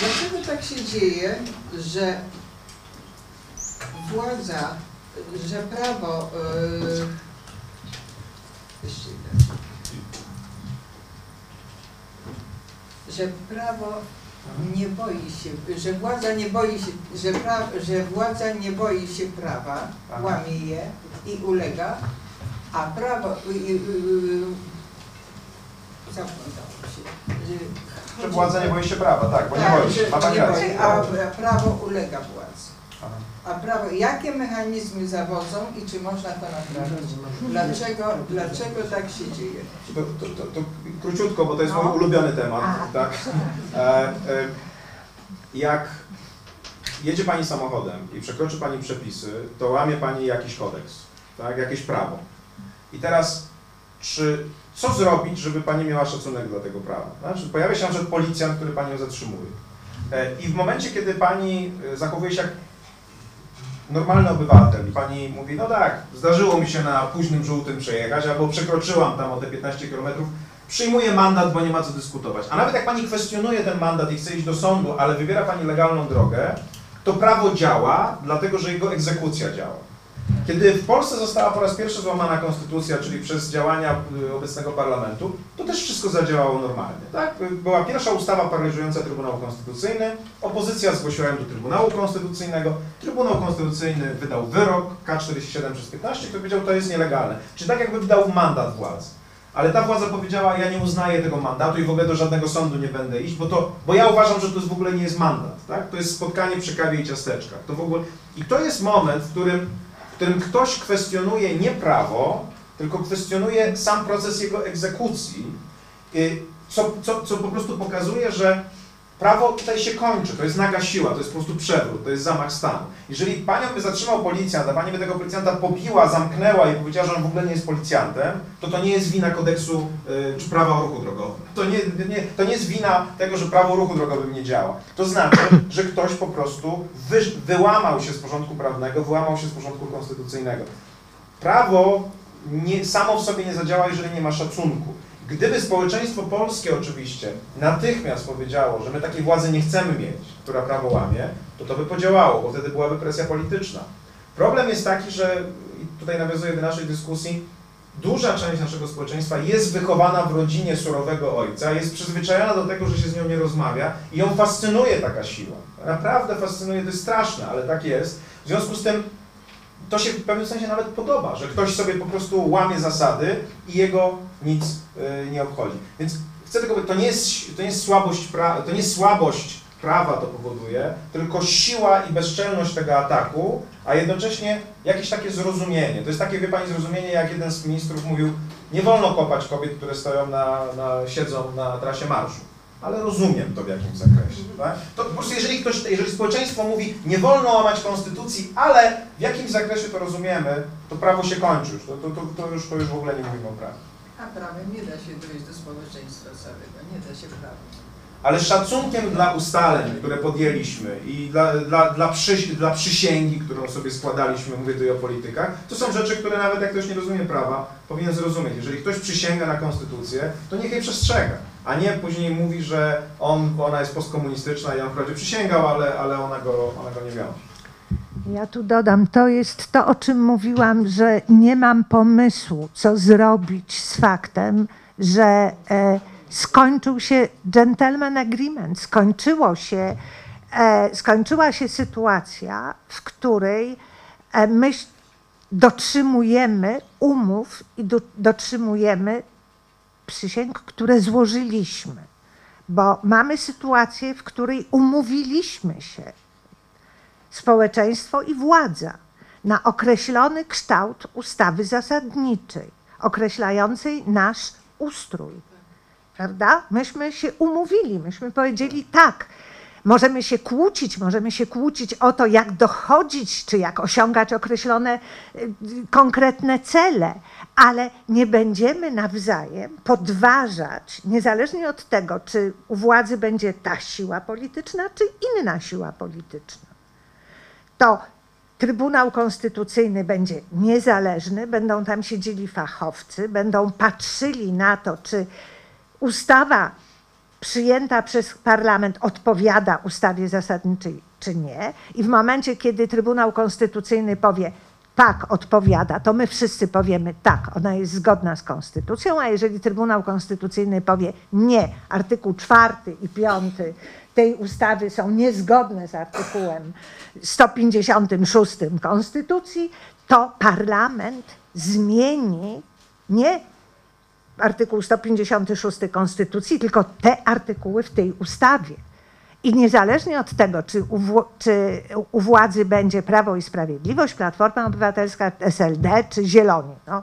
Dlaczego tak się dzieje, że władza, że prawo... że prawo nie boi się, że władza nie boi się, że władza nie boi się prawa, łamie je i ulega, a prawo... Że władza nie boi się prawa, tak, bo tak, nie boi się, ma pani rację. A prawo ulega władzy. A prawo, jakie mechanizmy zawodzą i czy można to naprawić? Dlaczego tak się dzieje? To króciutko, bo to jest mój ulubiony temat. Tak? Jak jedzie pani samochodem i przekroczy pani przepisy, to łamie pani jakiś kodeks, tak? Jakieś prawo. I teraz co zrobić, żeby pani miała szacunek dla tego prawa? Znaczy, pojawia się na przykład policjant, który panią zatrzymuje. I w momencie, kiedy pani zachowuje się jak normalny obywatel i pani mówi, no tak, zdarzyło mi się na późnym żółtym przejechać, albo przekroczyłam tam o te 15 km, przyjmuję mandat, bo nie ma co dyskutować. A nawet jak pani kwestionuje ten mandat i chce iść do sądu, ale wybiera pani legalną drogę, to prawo działa, dlatego że jego egzekucja działa. Kiedy w Polsce została po raz pierwszy złamana konstytucja, czyli przez działania obecnego parlamentu, to też wszystko zadziałało normalnie. Tak? Była pierwsza ustawa paraliżująca Trybunał Konstytucyjny, opozycja zgłosiła ją do Trybunału Konstytucyjnego, Trybunał Konstytucyjny wydał wyrok K47/15, który powiedział, to jest nielegalne. Czyli tak jakby wydał mandat władzy. Ale ta władza powiedziała, ja nie uznaję tego mandatu i w ogóle do żadnego sądu nie będę iść, bo ja uważam, że to w ogóle nie jest mandat. Tak? To jest spotkanie przy kawie i ciasteczkach. To w ogóle... I to jest moment, w którym ktoś kwestionuje nie prawo, tylko kwestionuje sam proces jego egzekucji, co po prostu pokazuje, że prawo tutaj się kończy, to jest naga siła, to jest po prostu przewrót, to jest zamach stanu. Jeżeli panią by zatrzymał policjant, a pani by tego policjanta pobiła, zamknęła i powiedziała, że on w ogóle nie jest policjantem, to nie jest wina kodeksu czy prawa o ruchu drogowym. To nie jest wina tego, że prawo o ruchu drogowym nie działa. To znaczy, że ktoś po prostu wyłamał się z porządku prawnego, wyłamał się z porządku konstytucyjnego. Prawo samo w sobie nie zadziała, jeżeli nie ma szacunku. Gdyby społeczeństwo polskie oczywiście natychmiast powiedziało, że my takiej władzy nie chcemy mieć, która prawo łamie, to by podziałało, bo wtedy byłaby presja polityczna. Problem jest taki, że, i tutaj nawiązuję do naszej dyskusji, duża część naszego społeczeństwa jest wychowana w rodzinie surowego ojca, jest przyzwyczajona do tego, że się z nią nie rozmawia i ją fascynuje taka siła. Naprawdę fascynuje, to jest straszne, ale tak jest. W związku z tym to się w pewnym sensie nawet podoba, że ktoś sobie po prostu łamie zasady i jego nic nie obchodzi. Więc chcę tylko powiedzieć, to nie jest słabość prawa to powoduje, tylko siła i bezczelność tego ataku, a jednocześnie jakieś takie zrozumienie. To jest takie, wie pani, zrozumienie, jak jeden z ministrów mówił, nie wolno kopać kobiet, które stoją siedzą na trasie marszu. Ale rozumiem to w jakimś zakresie. Tak? To po prostu jeżeli społeczeństwo mówi, nie wolno łamać konstytucji, ale w jakimś zakresie to rozumiemy, to prawo się kończy już, to już w ogóle nie mówimy o prawie. A prawem nie da się dojść do społeczeństwa całego, nie da się prawem. Ale szacunkiem dla ustaleń, które podjęliśmy i dla przysięgi, którą sobie składaliśmy, mówię tutaj o politykach, to są rzeczy, które nawet jak ktoś nie rozumie prawa, powinien zrozumieć. Jeżeli ktoś przysięga na konstytucję, to niech jej przestrzega, a nie później mówi, że ona jest postkomunistyczna i on wprawdzie przysięgał, ale ona go nie wiąże. Ja tu dodam, to jest to, o czym mówiłam, że nie mam pomysłu, co zrobić z faktem, że... skończył się gentleman agreement, skończyła się sytuacja, w której my dotrzymujemy umów i dotrzymujemy przysięg, które złożyliśmy, bo mamy sytuację, w której umówiliśmy się, społeczeństwo i władza, na określony kształt ustawy zasadniczej, określającej nasz ustrój. Prawda? Myśmy się umówili, myśmy powiedzieli tak, możemy się kłócić o to, jak dochodzić, czy jak osiągać określone, konkretne cele, ale nie będziemy nawzajem podważać, niezależnie od tego, czy u władzy będzie ta siła polityczna, czy inna siła polityczna. To Trybunał Konstytucyjny będzie niezależny, będą tam siedzieli fachowcy, będą patrzyli na to, czy ustawa przyjęta przez parlament odpowiada ustawie zasadniczej, czy nie. I w momencie, kiedy Trybunał Konstytucyjny powie, tak, odpowiada, to my wszyscy powiemy, tak, ona jest zgodna z konstytucją, a jeżeli Trybunał Konstytucyjny powie, nie, artykuł 4 i 5 tej ustawy są niezgodne z artykułem 156 konstytucji, to parlament zmieni nie artykuł 156 Konstytucji, tylko te artykuły w tej ustawie. I niezależnie od tego, czy u władzy będzie Prawo i Sprawiedliwość, Platforma Obywatelska, SLD czy Zieloni. No,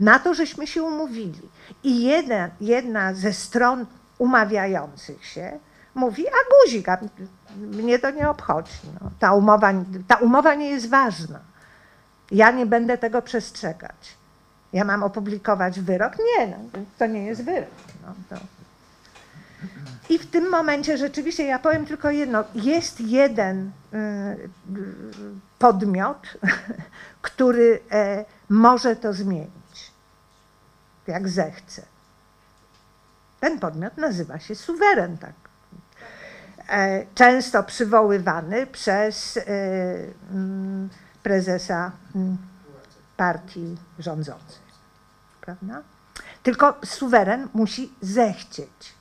na to żeśmy się umówili. I jedna ze stron umawiających się mówi, a guzik, a mnie to nie obchodzi. No, ta umowa nie jest ważna. Ja nie będę tego przestrzegać. Ja mam opublikować wyrok? Nie, no, to nie jest wyrok. No, to... I w tym momencie rzeczywiście, ja powiem tylko jedno, jest jeden podmiot, który może to zmienić, jak zechce. Ten podmiot nazywa się suweren, tak, często przywoływany przez prezesa partii rządzącej, prawda? Tylko suweren musi zechcieć.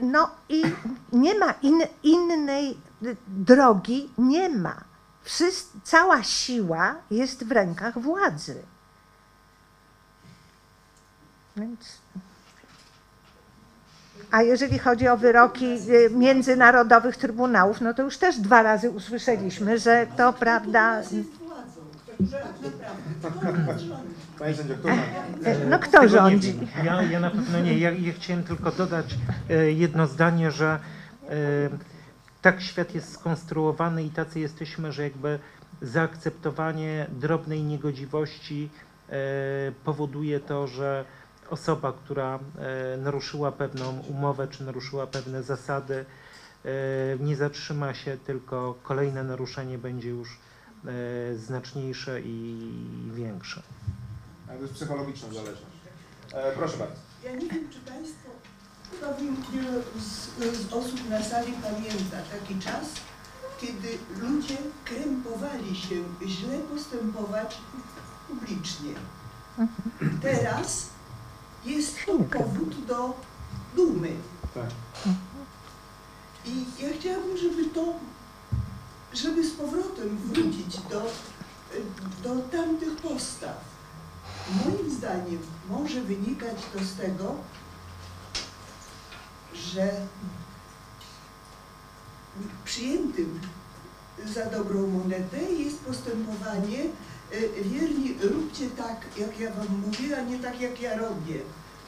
No i nie ma innej drogi, nie ma. Cała siła jest w rękach władzy. Więc... A jeżeli chodzi o wyroki międzynarodowych trybunałów, no to już też 2 razy usłyszeliśmy, że to prawda... Pani sędziowna, no kto rządzi? Ja na pewno nie. Ja chciałem tylko dodać jedno zdanie, że tak świat jest skonstruowany i tacy jesteśmy, że jakby zaakceptowanie drobnej niegodziwości powoduje to, że osoba, która naruszyła pewną umowę czy naruszyła pewne zasady, nie zatrzyma się, tylko kolejne naruszenie będzie już znaczniejsze i większe. Ale to jest psychologiczna zależność. Proszę bardzo. Ja nie wiem, czy Państwo, chyba wielu z osób na sali pamięta taki czas, kiedy ludzie krępowali się źle postępować publicznie. Teraz jest to powód do dumy. Tak. I ja chciałabym, żeby z powrotem wrócić do tamtych postaw. Moim zdaniem może wynikać to z tego, że przyjętym za dobrą monetę jest postępowanie wierni, róbcie tak, jak ja wam mówię, a nie tak, jak ja robię.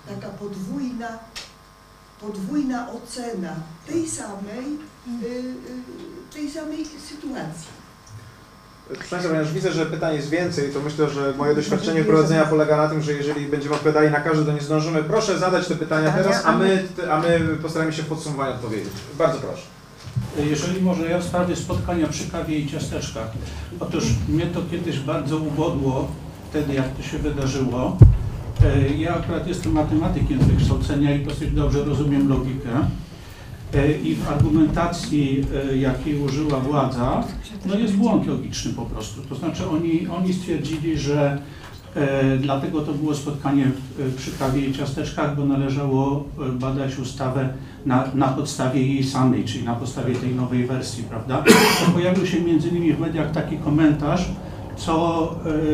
Taka podwójna ocena tej samej sytuacji. Proszę, ponieważ widzę, że pytań jest więcej, to myślę, że moje doświadczenie prowadzenia polega na tym, że jeżeli będziemy odpowiadali na każde, to nie zdążymy. Proszę zadać te pytania teraz, a my postaramy się w podsumowaniu odpowiedzieć. Bardzo proszę. Jeżeli może, ja w sprawie spotkania przy kawie i ciasteczkach. Otóż mnie to kiedyś bardzo ubodło, wtedy jak to się wydarzyło. Ja akurat jestem matematykiem z wykształcenia i dosyć dobrze rozumiem logikę. I w argumentacji, jakiej użyła władza, no jest błąd logiczny po prostu. To znaczy oni stwierdzili, że dlatego to było spotkanie przy kawie i ciasteczkach, bo należało badać ustawę na podstawie jej samej, czyli na podstawie tej nowej wersji, prawda? Pojawił się między innymi w mediach taki komentarz, co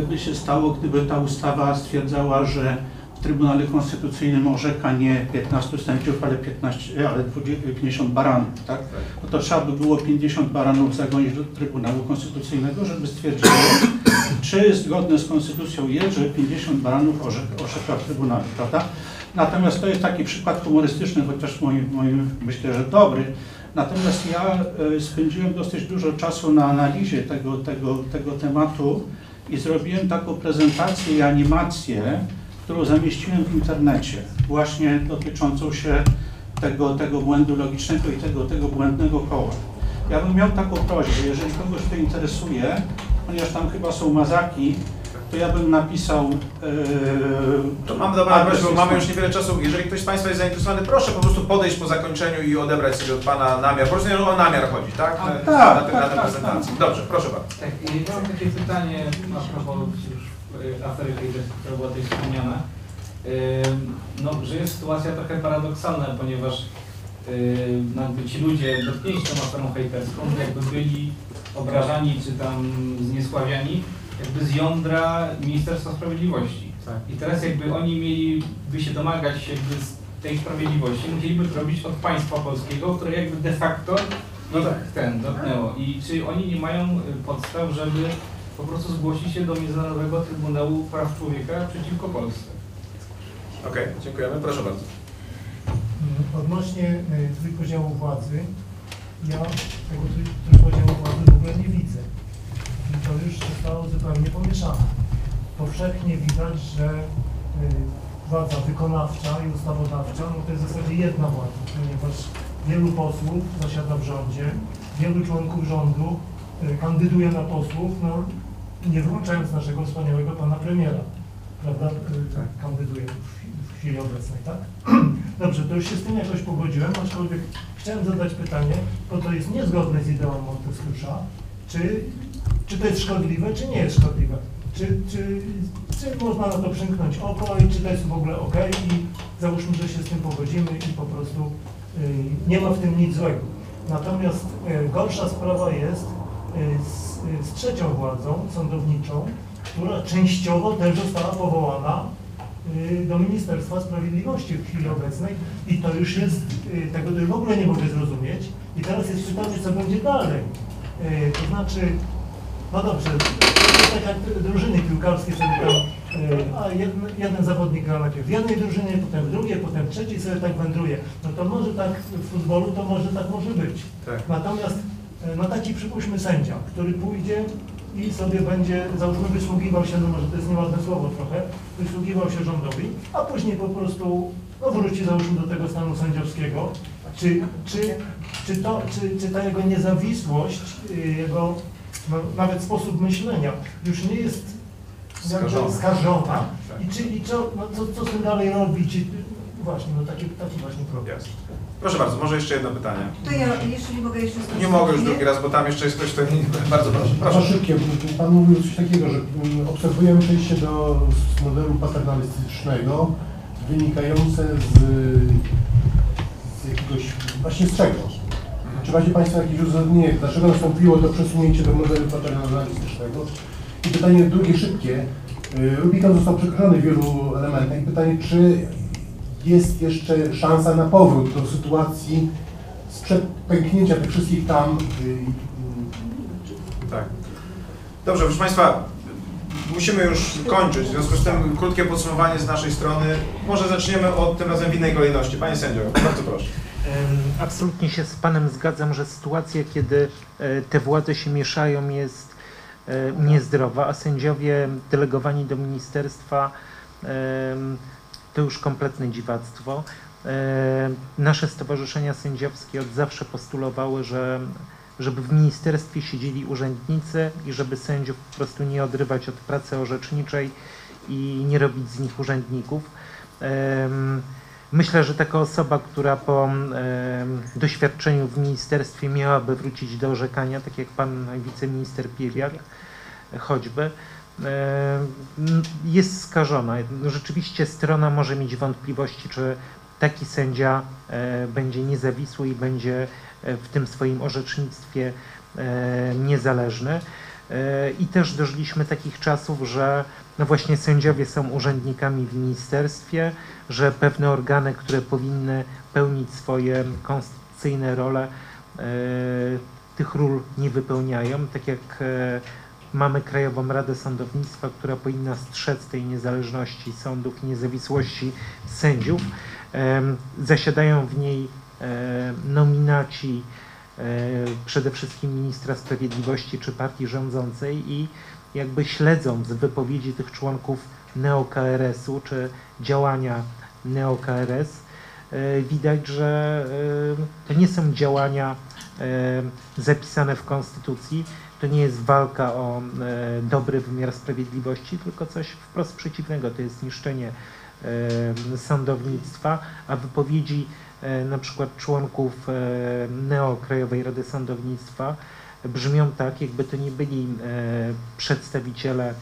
by się stało, gdyby ta ustawa stwierdzała, że w Trybunale Konstytucyjnym orzeka nie 15 sędziów, ale 50 baranów, tak? No to trzeba by było 50 baranów zagonić do Trybunału Konstytucyjnego, żeby stwierdzić, czy zgodne z Konstytucją jest, że 50 baranów orzeka w Trybunale, prawda? Natomiast to jest taki przykład humorystyczny, chociaż moim myślę, że dobry. Natomiast ja spędziłem dosyć dużo czasu na analizie tego tematu i zrobiłem taką prezentację i animację, którą zamieściłem w internecie, właśnie dotyczącą się tego błędu logicznego i tego błędnego koła. Ja bym miał taką prośbę, jeżeli kogoś to interesuje, ponieważ tam chyba są mazaki, to ja bym napisał... To mam dobra prośbę, bo mamy już niewiele czasu. Jeżeli ktoś z Państwa jest zainteresowany, proszę po prostu podejść po zakończeniu i odebrać sobie od Pana namiar. Po prostu o namiar chodzi, tak? Na tę prezentację. Dobrze, proszę bardzo. Tak, ja mam takie pytanie na propos afery, która była tutaj wspomniana, no, że jest sytuacja trochę paradoksalna, ponieważ jakby ci ludzie dotknięci tą aferą hejterską jakby byli obrażani czy tam zniesławiani jakby z jądra Ministerstwa Sprawiedliwości. Tak. I teraz jakby oni mieliby się domagać jakby tej sprawiedliwości, musieliby to robić od państwa polskiego, które jakby de facto dotknęło. I czy oni nie mają podstaw, żeby po prostu zgłosi się do Międzynarodowego Trybunału Praw Człowieka przeciwko Polsce. Okej, dziękujemy. Proszę bardzo. Odnośnie trójpodziału władzy, ja tego trójpodziału władzy w ogóle nie widzę. I to już zostało zupełnie pomieszane. Powszechnie widać, że władza wykonawcza i ustawodawcza, no to jest w zasadzie jedna władza, ponieważ wielu posłów zasiada w rządzie, wielu członków rządu kandyduje na posłów, no, nie włączając naszego wspaniałego pana premiera, prawda, tak. Kandyduje w chwili obecnej, tak? Dobrze, to już się z tym jakoś pogodziłem, aczkolwiek chciałem zadać pytanie, bo to jest niezgodne z ideą Monteskiusza, czy to jest szkodliwe, czy nie jest szkodliwe? Czy można na to przymknąć oko i czy to jest w ogóle ok i załóżmy, że się z tym pogodzimy i po prostu nie ma w tym nic złego. Natomiast gorsza sprawa jest z trzecią władzą sądowniczą, która częściowo też została powołana do Ministerstwa Sprawiedliwości w chwili obecnej i to już jest, tego to już w ogóle nie mogę zrozumieć i teraz jest pytanie, co będzie dalej. To znaczy, no dobrze, tak jak drużyny piłkarskie sobie tam, a jeden zawodnik gra najpierw w jednej drużynie, potem w drugiej, potem w trzeciej, sobie tak wędruje. No to może tak w futbolu, to może być. Tak. Natomiast no taki przypuśćmy sędzia, który pójdzie i sobie będzie, załóżmy wysługiwał się, no może to jest nieładne słowo trochę, wysługiwał się rządowi, a później po prostu no wróci załóżmy do tego stanu sędziowskiego. Czy ta jego niezawisłość, jego no, nawet sposób myślenia już nie jest skażona. Tak, tak. I co z tym dalej robić? Właśnie, no taki właśnie problem. Yes. Proszę bardzo, może jeszcze jedno pytanie. To ja jeszcze nie mogę jeszcze... Nie mogę już drugi raz, bo tam jeszcze jest ktoś, kto nie... Bardzo proszę. Proszę szybkie, pan mówił coś takiego, że obserwujemy przejście do modelu paternalistycznego wynikające z jakiegoś... Właśnie z czegoś. Czy macie Państwo jakieś uzasadnienie, dlaczego nastąpiło to przesunięcie do modelu paternalistycznego? I pytanie drugie, szybkie. Rubikon został przekroczony w wielu elementach. I pytanie, czy jest jeszcze szansa na powrót do sytuacji sprzed pęknięcia tych wszystkich tam? Tak. Dobrze, proszę Państwa, musimy już kończyć. W związku z tym krótkie podsumowanie z naszej strony. Może zaczniemy od tym razem w innej kolejności. Panie sędzio, bardzo proszę. Absolutnie się z Panem zgadzam, że sytuacja, kiedy te władze się mieszają, jest niezdrowa, a sędziowie delegowani do ministerstwa to już kompletne dziwactwo. Nasze stowarzyszenia sędziowskie od zawsze postulowały, żeby w ministerstwie siedzieli urzędnicy i żeby sędziów po prostu nie odrywać od pracy orzeczniczej i nie robić z nich urzędników. Myślę, że taka osoba, która po doświadczeniu w ministerstwie miałaby wrócić do orzekania, tak jak pan wiceminister Piewiak choćby, jest skażona. Rzeczywiście strona może mieć wątpliwości, czy taki sędzia będzie niezawisły i będzie w tym swoim orzecznictwie niezależny. I też dożyliśmy takich czasów, że no właśnie sędziowie są urzędnikami w ministerstwie, że pewne organy, które powinny pełnić swoje konstytucyjne role, tych ról nie wypełniają. Tak jak mamy Krajową Radę Sądownictwa, która powinna strzec tej niezależności sądów, niezawisłości sędziów. Zasiadają w niej nominaci przede wszystkim ministra sprawiedliwości czy partii rządzącej i jakby śledząc wypowiedzi tych członków neo-KRS-u czy działania neo-KRS widać, że to nie są działania zapisane w Konstytucji, to nie jest walka o dobry wymiar sprawiedliwości, tylko coś wprost przeciwnego, to jest niszczenie sądownictwa, a wypowiedzi na przykład członków Neo-Krajowej Rady Sądownictwa brzmią tak, jakby to nie byli przedstawiciele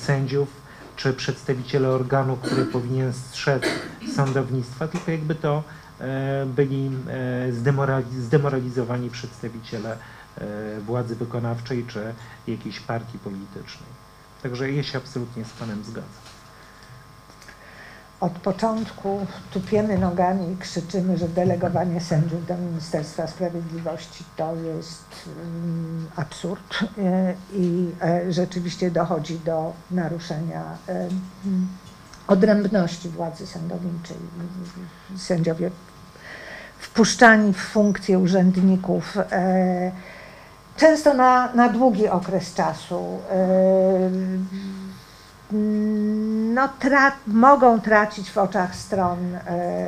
sędziów czy przedstawiciele organu, który powinien strzec sądownictwa, tylko jakby to byli zdemoralizowani przedstawiciele władzy wykonawczej czy jakiejś partii politycznej. Także ja się absolutnie z Panem zgadzam. Od początku tupiemy nogami i krzyczymy, że delegowanie sędziów do Ministerstwa Sprawiedliwości to jest absurd i rzeczywiście dochodzi do naruszenia odrębności władzy sądowniczej. Sędziowie wpuszczani w funkcję urzędników często na długi okres czasu. no, mogą tracić w oczach stron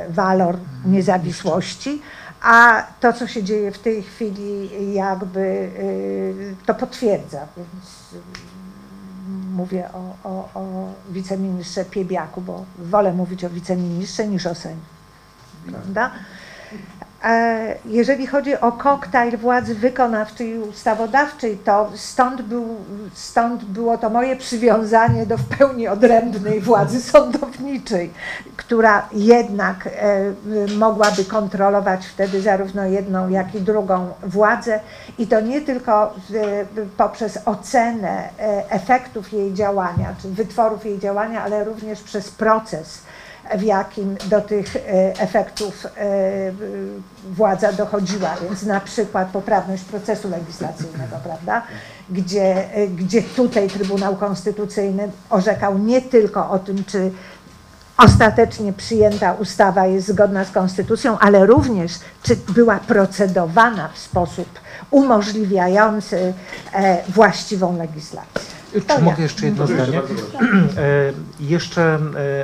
walor niezawisłości, a to, co się dzieje w tej chwili, jakby to potwierdza. Więc mówię o wiceministrze Piewiaku, bo wolę mówić o wiceministrze niż o sędziu, prawda? Jeżeli chodzi o koktajl władzy wykonawczej i ustawodawczej, to stąd było to moje przywiązanie do w pełni odrębnej władzy sądowniczej, która jednak mogłaby kontrolować wtedy zarówno jedną, jak i drugą władzę, i to nie tylko poprzez ocenę efektów jej działania, czy wytworów jej działania, ale również przez proces, w jakim do tych efektów władza dochodziła, więc na przykład poprawność procesu legislacyjnego, prawda, gdzie tutaj Trybunał Konstytucyjny orzekał nie tylko o tym, czy ostatecznie przyjęta ustawa jest zgodna z konstytucją, ale również czy była procedowana w sposób umożliwiający właściwą legislację. Czy mogę jeszcze jedno zdanie? Jeszcze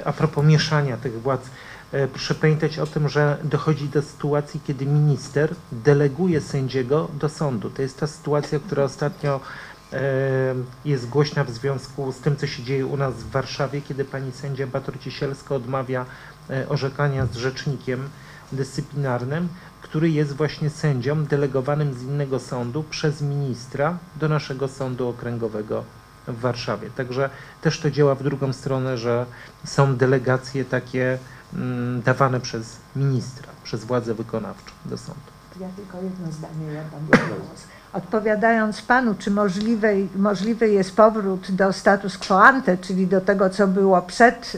a propos mieszania tych władz, proszę pamiętać o tym, że dochodzi do sytuacji, kiedy minister deleguje sędziego do sądu. To jest ta sytuacja, która ostatnio jest głośna w związku z tym, co się dzieje u nas w Warszawie, kiedy pani sędzia Batur-Cisielska odmawia orzekania z rzecznikiem dyscyplinarnym, który jest właśnie sędzią delegowanym z innego sądu przez ministra do naszego sądu okręgowego w Warszawie. Także też to działa w drugą stronę, że są delegacje takie dawane przez ministra, przez władzę wykonawczą do sądu. Ja tylko jedno zdanie, ja dam głos. Odpowiadając panu, czy możliwy jest powrót do status quo ante, czyli do tego, co było przed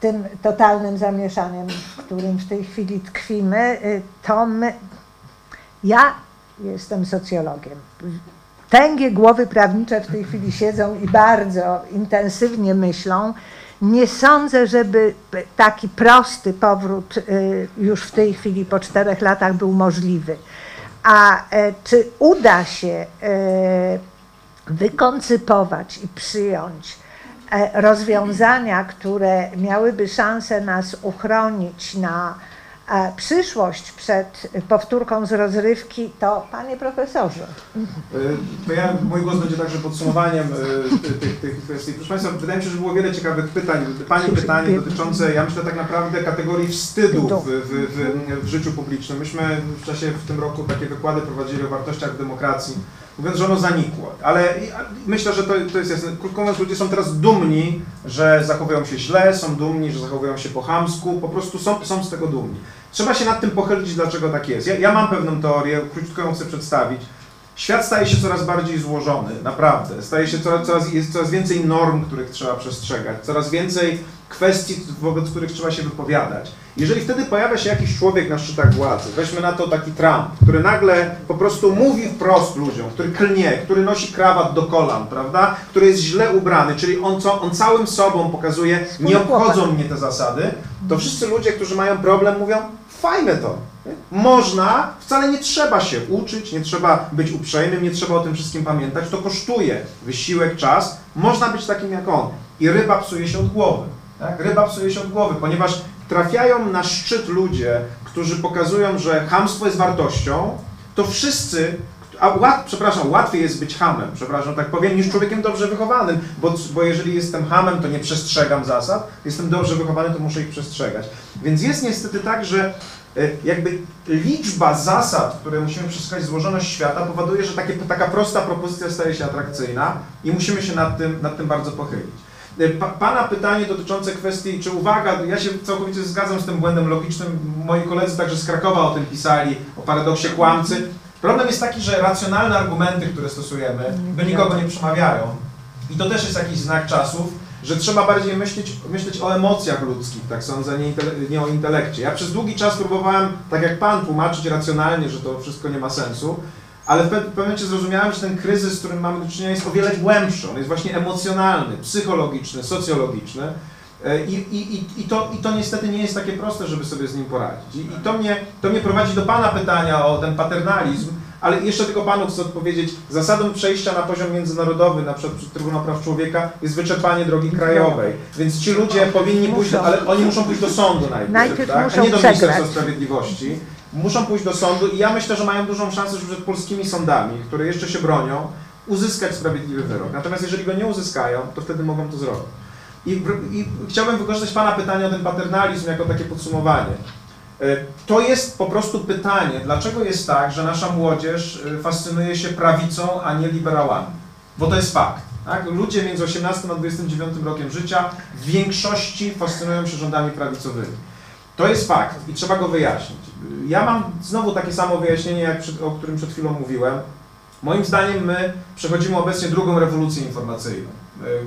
tym totalnym zamieszaniem, w którym w tej chwili tkwimy, to ja jestem socjologiem. Tęgie głowy prawnicze w tej chwili siedzą i bardzo intensywnie myślą. Nie sądzę, żeby taki prosty powrót już w tej chwili po 4 latach był możliwy. A czy uda się wykoncypować i przyjąć rozwiązania, które miałyby szansę nas uchronić na przyszłość przed powtórką z rozrywki, to panie profesorze. To ja, mój głos będzie także podsumowaniem tych kwestii. Proszę państwa, wydaje mi się, że było wiele ciekawych pytań. Pani pytanie dotyczące, ja myślę, tak naprawdę kategorii wstydu w życiu publicznym. Myśmy w czasie, w tym roku takie wykłady prowadzili o wartościach demokracji, mówiąc, że ono zanikło. Ale myślę, że to jest jasne. Krótko mówiąc, ludzie są teraz dumni, że zachowują się źle, są dumni, że zachowują się po chamsku, po prostu są z tego dumni. Trzeba się nad tym pochylić, dlaczego tak jest. Ja mam pewną teorię, krótko ją chcę przedstawić. Świat staje się coraz bardziej złożony, naprawdę. Staje się jest coraz więcej norm, których trzeba przestrzegać, coraz więcej kwestii, wobec których trzeba się wypowiadać. Jeżeli wtedy pojawia się jakiś człowiek na szczytach władzy, weźmy na to taki Trump, który nagle po prostu mówi wprost ludziom, który klnie, który nosi krawat do kolan, prawda, który jest źle ubrany, czyli on całym sobą pokazuje, nie obchodzą mnie te zasady, to wszyscy ludzie, którzy mają problem, mówią, fajne to. Można, wcale nie trzeba się uczyć, nie trzeba być uprzejmym, nie trzeba o tym wszystkim pamiętać, to kosztuje wysiłek, czas, można być takim jak on. I ryba psuje się od głowy, tak? Ryba psuje się od głowy, ponieważ trafiają na szczyt ludzie, którzy pokazują, że chamstwo jest wartością, to wszyscy, łatwiej jest być chamem, tak powiem, niż człowiekiem dobrze wychowanym, bo jeżeli jestem chamem, to nie przestrzegam zasad, jestem dobrze wychowany, to muszę ich przestrzegać. Więc jest niestety tak, że jakby liczba zasad, które musimy przestrzegać, złożoność świata powoduje, że taka prosta propozycja staje się atrakcyjna i musimy się nad tym bardzo pochylić. Pana pytanie dotyczące kwestii, czy uwaga, ja się całkowicie zgadzam z tym błędem logicznym, moi koledzy także z Krakowa o tym pisali, o paradoksie kłamcy. Problem jest taki, że racjonalne argumenty, które stosujemy, do nikogo nie przemawiają. I to też jest jakiś znak czasów, że trzeba bardziej myśleć o emocjach ludzkich, tak sądzę, nie o intelekcie. Ja przez długi czas próbowałem, tak jak pan, tłumaczyć racjonalnie, że to wszystko nie ma sensu, ale w pewnym momencie zrozumiałem, że ten kryzys, z którym mamy do czynienia, jest o wiele głębszy. On jest właśnie emocjonalny, psychologiczny, socjologiczny i to niestety nie jest takie proste, żeby sobie z nim poradzić. I to mnie prowadzi do pana pytania o ten paternalizm, Ale jeszcze tylko panu chcę odpowiedzieć. Zasadą przejścia na poziom międzynarodowy, na przykład przed Trybunał Praw Człowieka, jest wyczerpanie drogi krajowej. Więc ci ludzie powinni pójść, ale oni muszą pójść do sądu najpierw tak? A nie do Ministerstwa Sprawiedliwości. Muszą pójść do sądu i ja myślę, że mają dużą szansę, żeby przed polskimi sądami, które jeszcze się bronią, uzyskać sprawiedliwy wyrok. Natomiast jeżeli go nie uzyskają, to wtedy mogą to zrobić. I chciałbym wykorzystać pana pytanie o ten paternalizm jako takie podsumowanie. To jest po prostu pytanie, dlaczego jest tak, że nasza młodzież fascynuje się prawicą, a nie liberałami? Bo to jest fakt. Tak? Ludzie między 18 a 29 rokiem życia w większości fascynują się rządami prawicowymi. To jest fakt i trzeba go wyjaśnić. Ja mam znowu takie samo wyjaśnienie, jak o którym przed chwilą mówiłem. Moim zdaniem my przechodzimy obecnie drugą rewolucję informacyjną.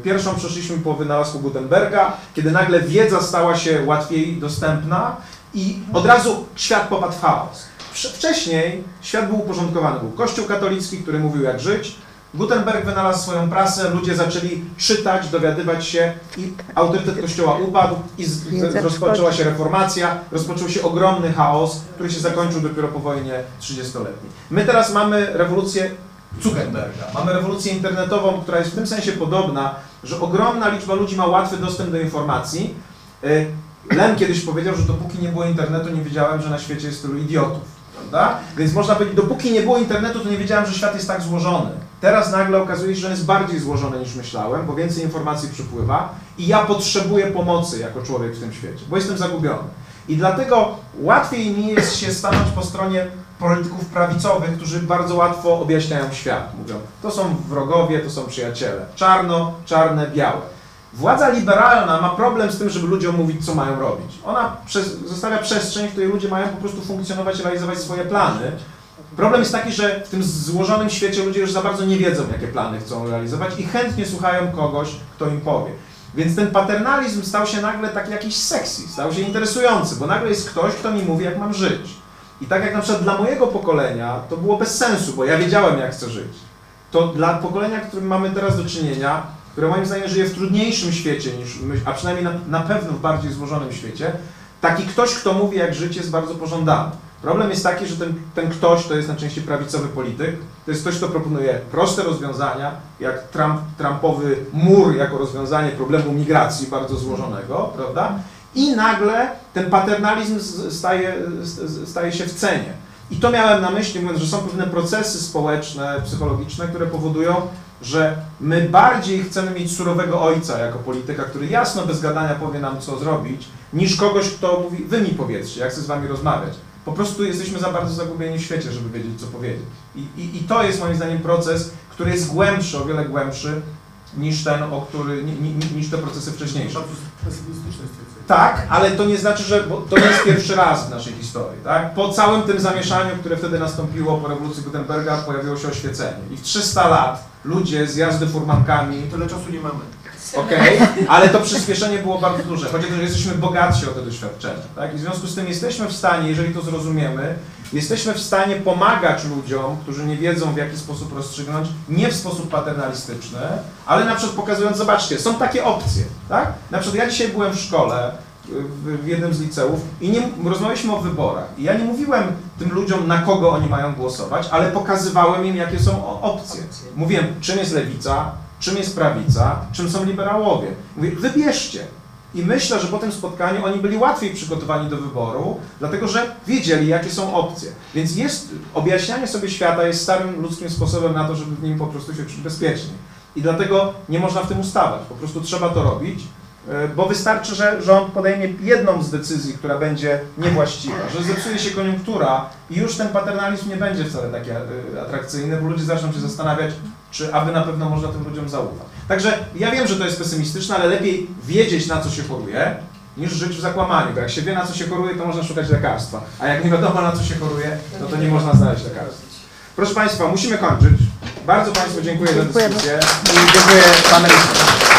Pierwszą przeszliśmy po wynalazku Gutenberga, kiedy nagle wiedza stała się łatwiej dostępna i od razu świat popadł w chaos. Wcześniej świat był uporządkowany. Był Kościół katolicki, który mówił, jak żyć. Gutenberg wynalazł swoją prasę, ludzie zaczęli czytać, dowiadywać się i autorytet Kościoła upadł i rozpoczęła się reformacja, rozpoczął się ogromny chaos, który się zakończył dopiero po wojnie 30-letniej. My teraz mamy rewolucję Zuckerberga, mamy rewolucję internetową, która jest w tym sensie podobna, że ogromna liczba ludzi ma łatwy dostęp do informacji. Lem kiedyś powiedział, że dopóki nie było internetu, nie wiedziałem, że na świecie jest tylu idiotów. Prawda? Więc można powiedzieć, dopóki nie było internetu, to nie wiedziałem, że świat jest tak złożony. Teraz nagle okazuje się, że on jest bardziej złożony niż myślałem, bo więcej informacji przypływa i ja potrzebuję pomocy jako człowiek w tym świecie, bo jestem zagubiony. I dlatego łatwiej mi jest się stanąć po stronie polityków prawicowych, którzy bardzo łatwo objaśniają świat. Mówią, to są wrogowie, to są przyjaciele. Czarno, czarne, białe. Władza liberalna ma problem z tym, żeby ludziom mówić, co mają robić. Ona zostawia przestrzeń, w której ludzie mają po prostu funkcjonować i realizować swoje plany. Problem jest taki, że w tym złożonym świecie ludzie już za bardzo nie wiedzą, jakie plany chcą realizować i chętnie słuchają kogoś, kto im powie. Więc ten paternalizm stał się nagle taki jakiś sexy, stał się interesujący, bo nagle jest ktoś, kto mi mówi, jak mam żyć. I tak jak na przykład dla mojego pokolenia to było bez sensu, bo ja wiedziałem, jak chcę żyć. To dla pokolenia, którym mamy teraz do czynienia, które moim zdaniem żyje w trudniejszym świecie, niż my, a przynajmniej na pewno w bardziej złożonym świecie, taki ktoś, kto mówi, jak żyć, jest bardzo pożądany. Problem jest taki, że ten ktoś to jest najczęściej prawicowy polityk, to jest ktoś, kto proponuje proste rozwiązania, jak Trumpowy mur jako rozwiązanie problemu migracji bardzo złożonego, prawda? I nagle ten paternalizm staje się w cenie. I to miałem na myśli, mówiąc, że są pewne procesy społeczne, psychologiczne, które powodują, że my bardziej chcemy mieć surowego ojca jako polityka, który jasno, bez gadania powie nam, co zrobić, niż kogoś, kto mówi, wy mi powiedzcie, jak chcę z wami rozmawiać. Po prostu jesteśmy za bardzo zagubieni w świecie, żeby wiedzieć, co powiedzieć. I to jest moim zdaniem proces, który jest głębszy, o wiele głębszy niż ten, niż te procesy wcześniejsze. Tak, ale to nie znaczy, że to nie jest pierwszy raz w naszej historii. Tak? Po całym tym zamieszaniu, które wtedy nastąpiło po rewolucji Gutenberga, pojawiło się oświecenie. I w 300 lat ludzie z jazdy furmankami... Tyle czasu nie mamy. Okej, ale to przyspieszenie było bardzo duże, chodzi o to, że jesteśmy bogatsi o te doświadczenia. Tak? I w związku z tym jesteśmy w stanie, jeżeli to zrozumiemy, jesteśmy w stanie pomagać ludziom, którzy nie wiedzą, w jaki sposób rozstrzygnąć, nie w sposób paternalistyczny, ale na przykład pokazując, zobaczcie, są takie opcje. Tak? Na przykład ja dzisiaj byłem w szkole, w jednym z liceów i rozmawialiśmy o wyborach. I ja nie mówiłem tym ludziom, na kogo oni mają głosować, ale pokazywałem im, jakie są opcje. Mówiłem, czym jest lewica, czym jest prawica, czym są liberałowie. Mówię, wybierzcie. I myślę, że po tym spotkaniu oni byli łatwiej przygotowani do wyboru, dlatego że wiedzieli, jakie są opcje. Więc objaśnianie sobie świata jest starym ludzkim sposobem na to, żeby w nim po prostu się czuć bezpiecznie. I dlatego nie można w tym ustawać. Po prostu trzeba to robić, bo wystarczy, że rząd podejmie jedną z decyzji, która będzie niewłaściwa, że zepsuje się koniunktura i już ten paternalizm nie będzie wcale taki atrakcyjny, bo ludzie zaczną się zastanawiać, czy aby na pewno można tym ludziom zaufać. Także ja wiem, że to jest pesymistyczne, ale lepiej wiedzieć, na co się choruje, niż żyć w zakłamaniu, bo jak się wie, na co się choruje, to można szukać lekarstwa, a jak nie wiadomo, na co się choruje, no to nie można znaleźć lekarstwa. Proszę Państwa, musimy kończyć. Bardzo Państwu dziękuję za dyskusję i dziękuję panelistom.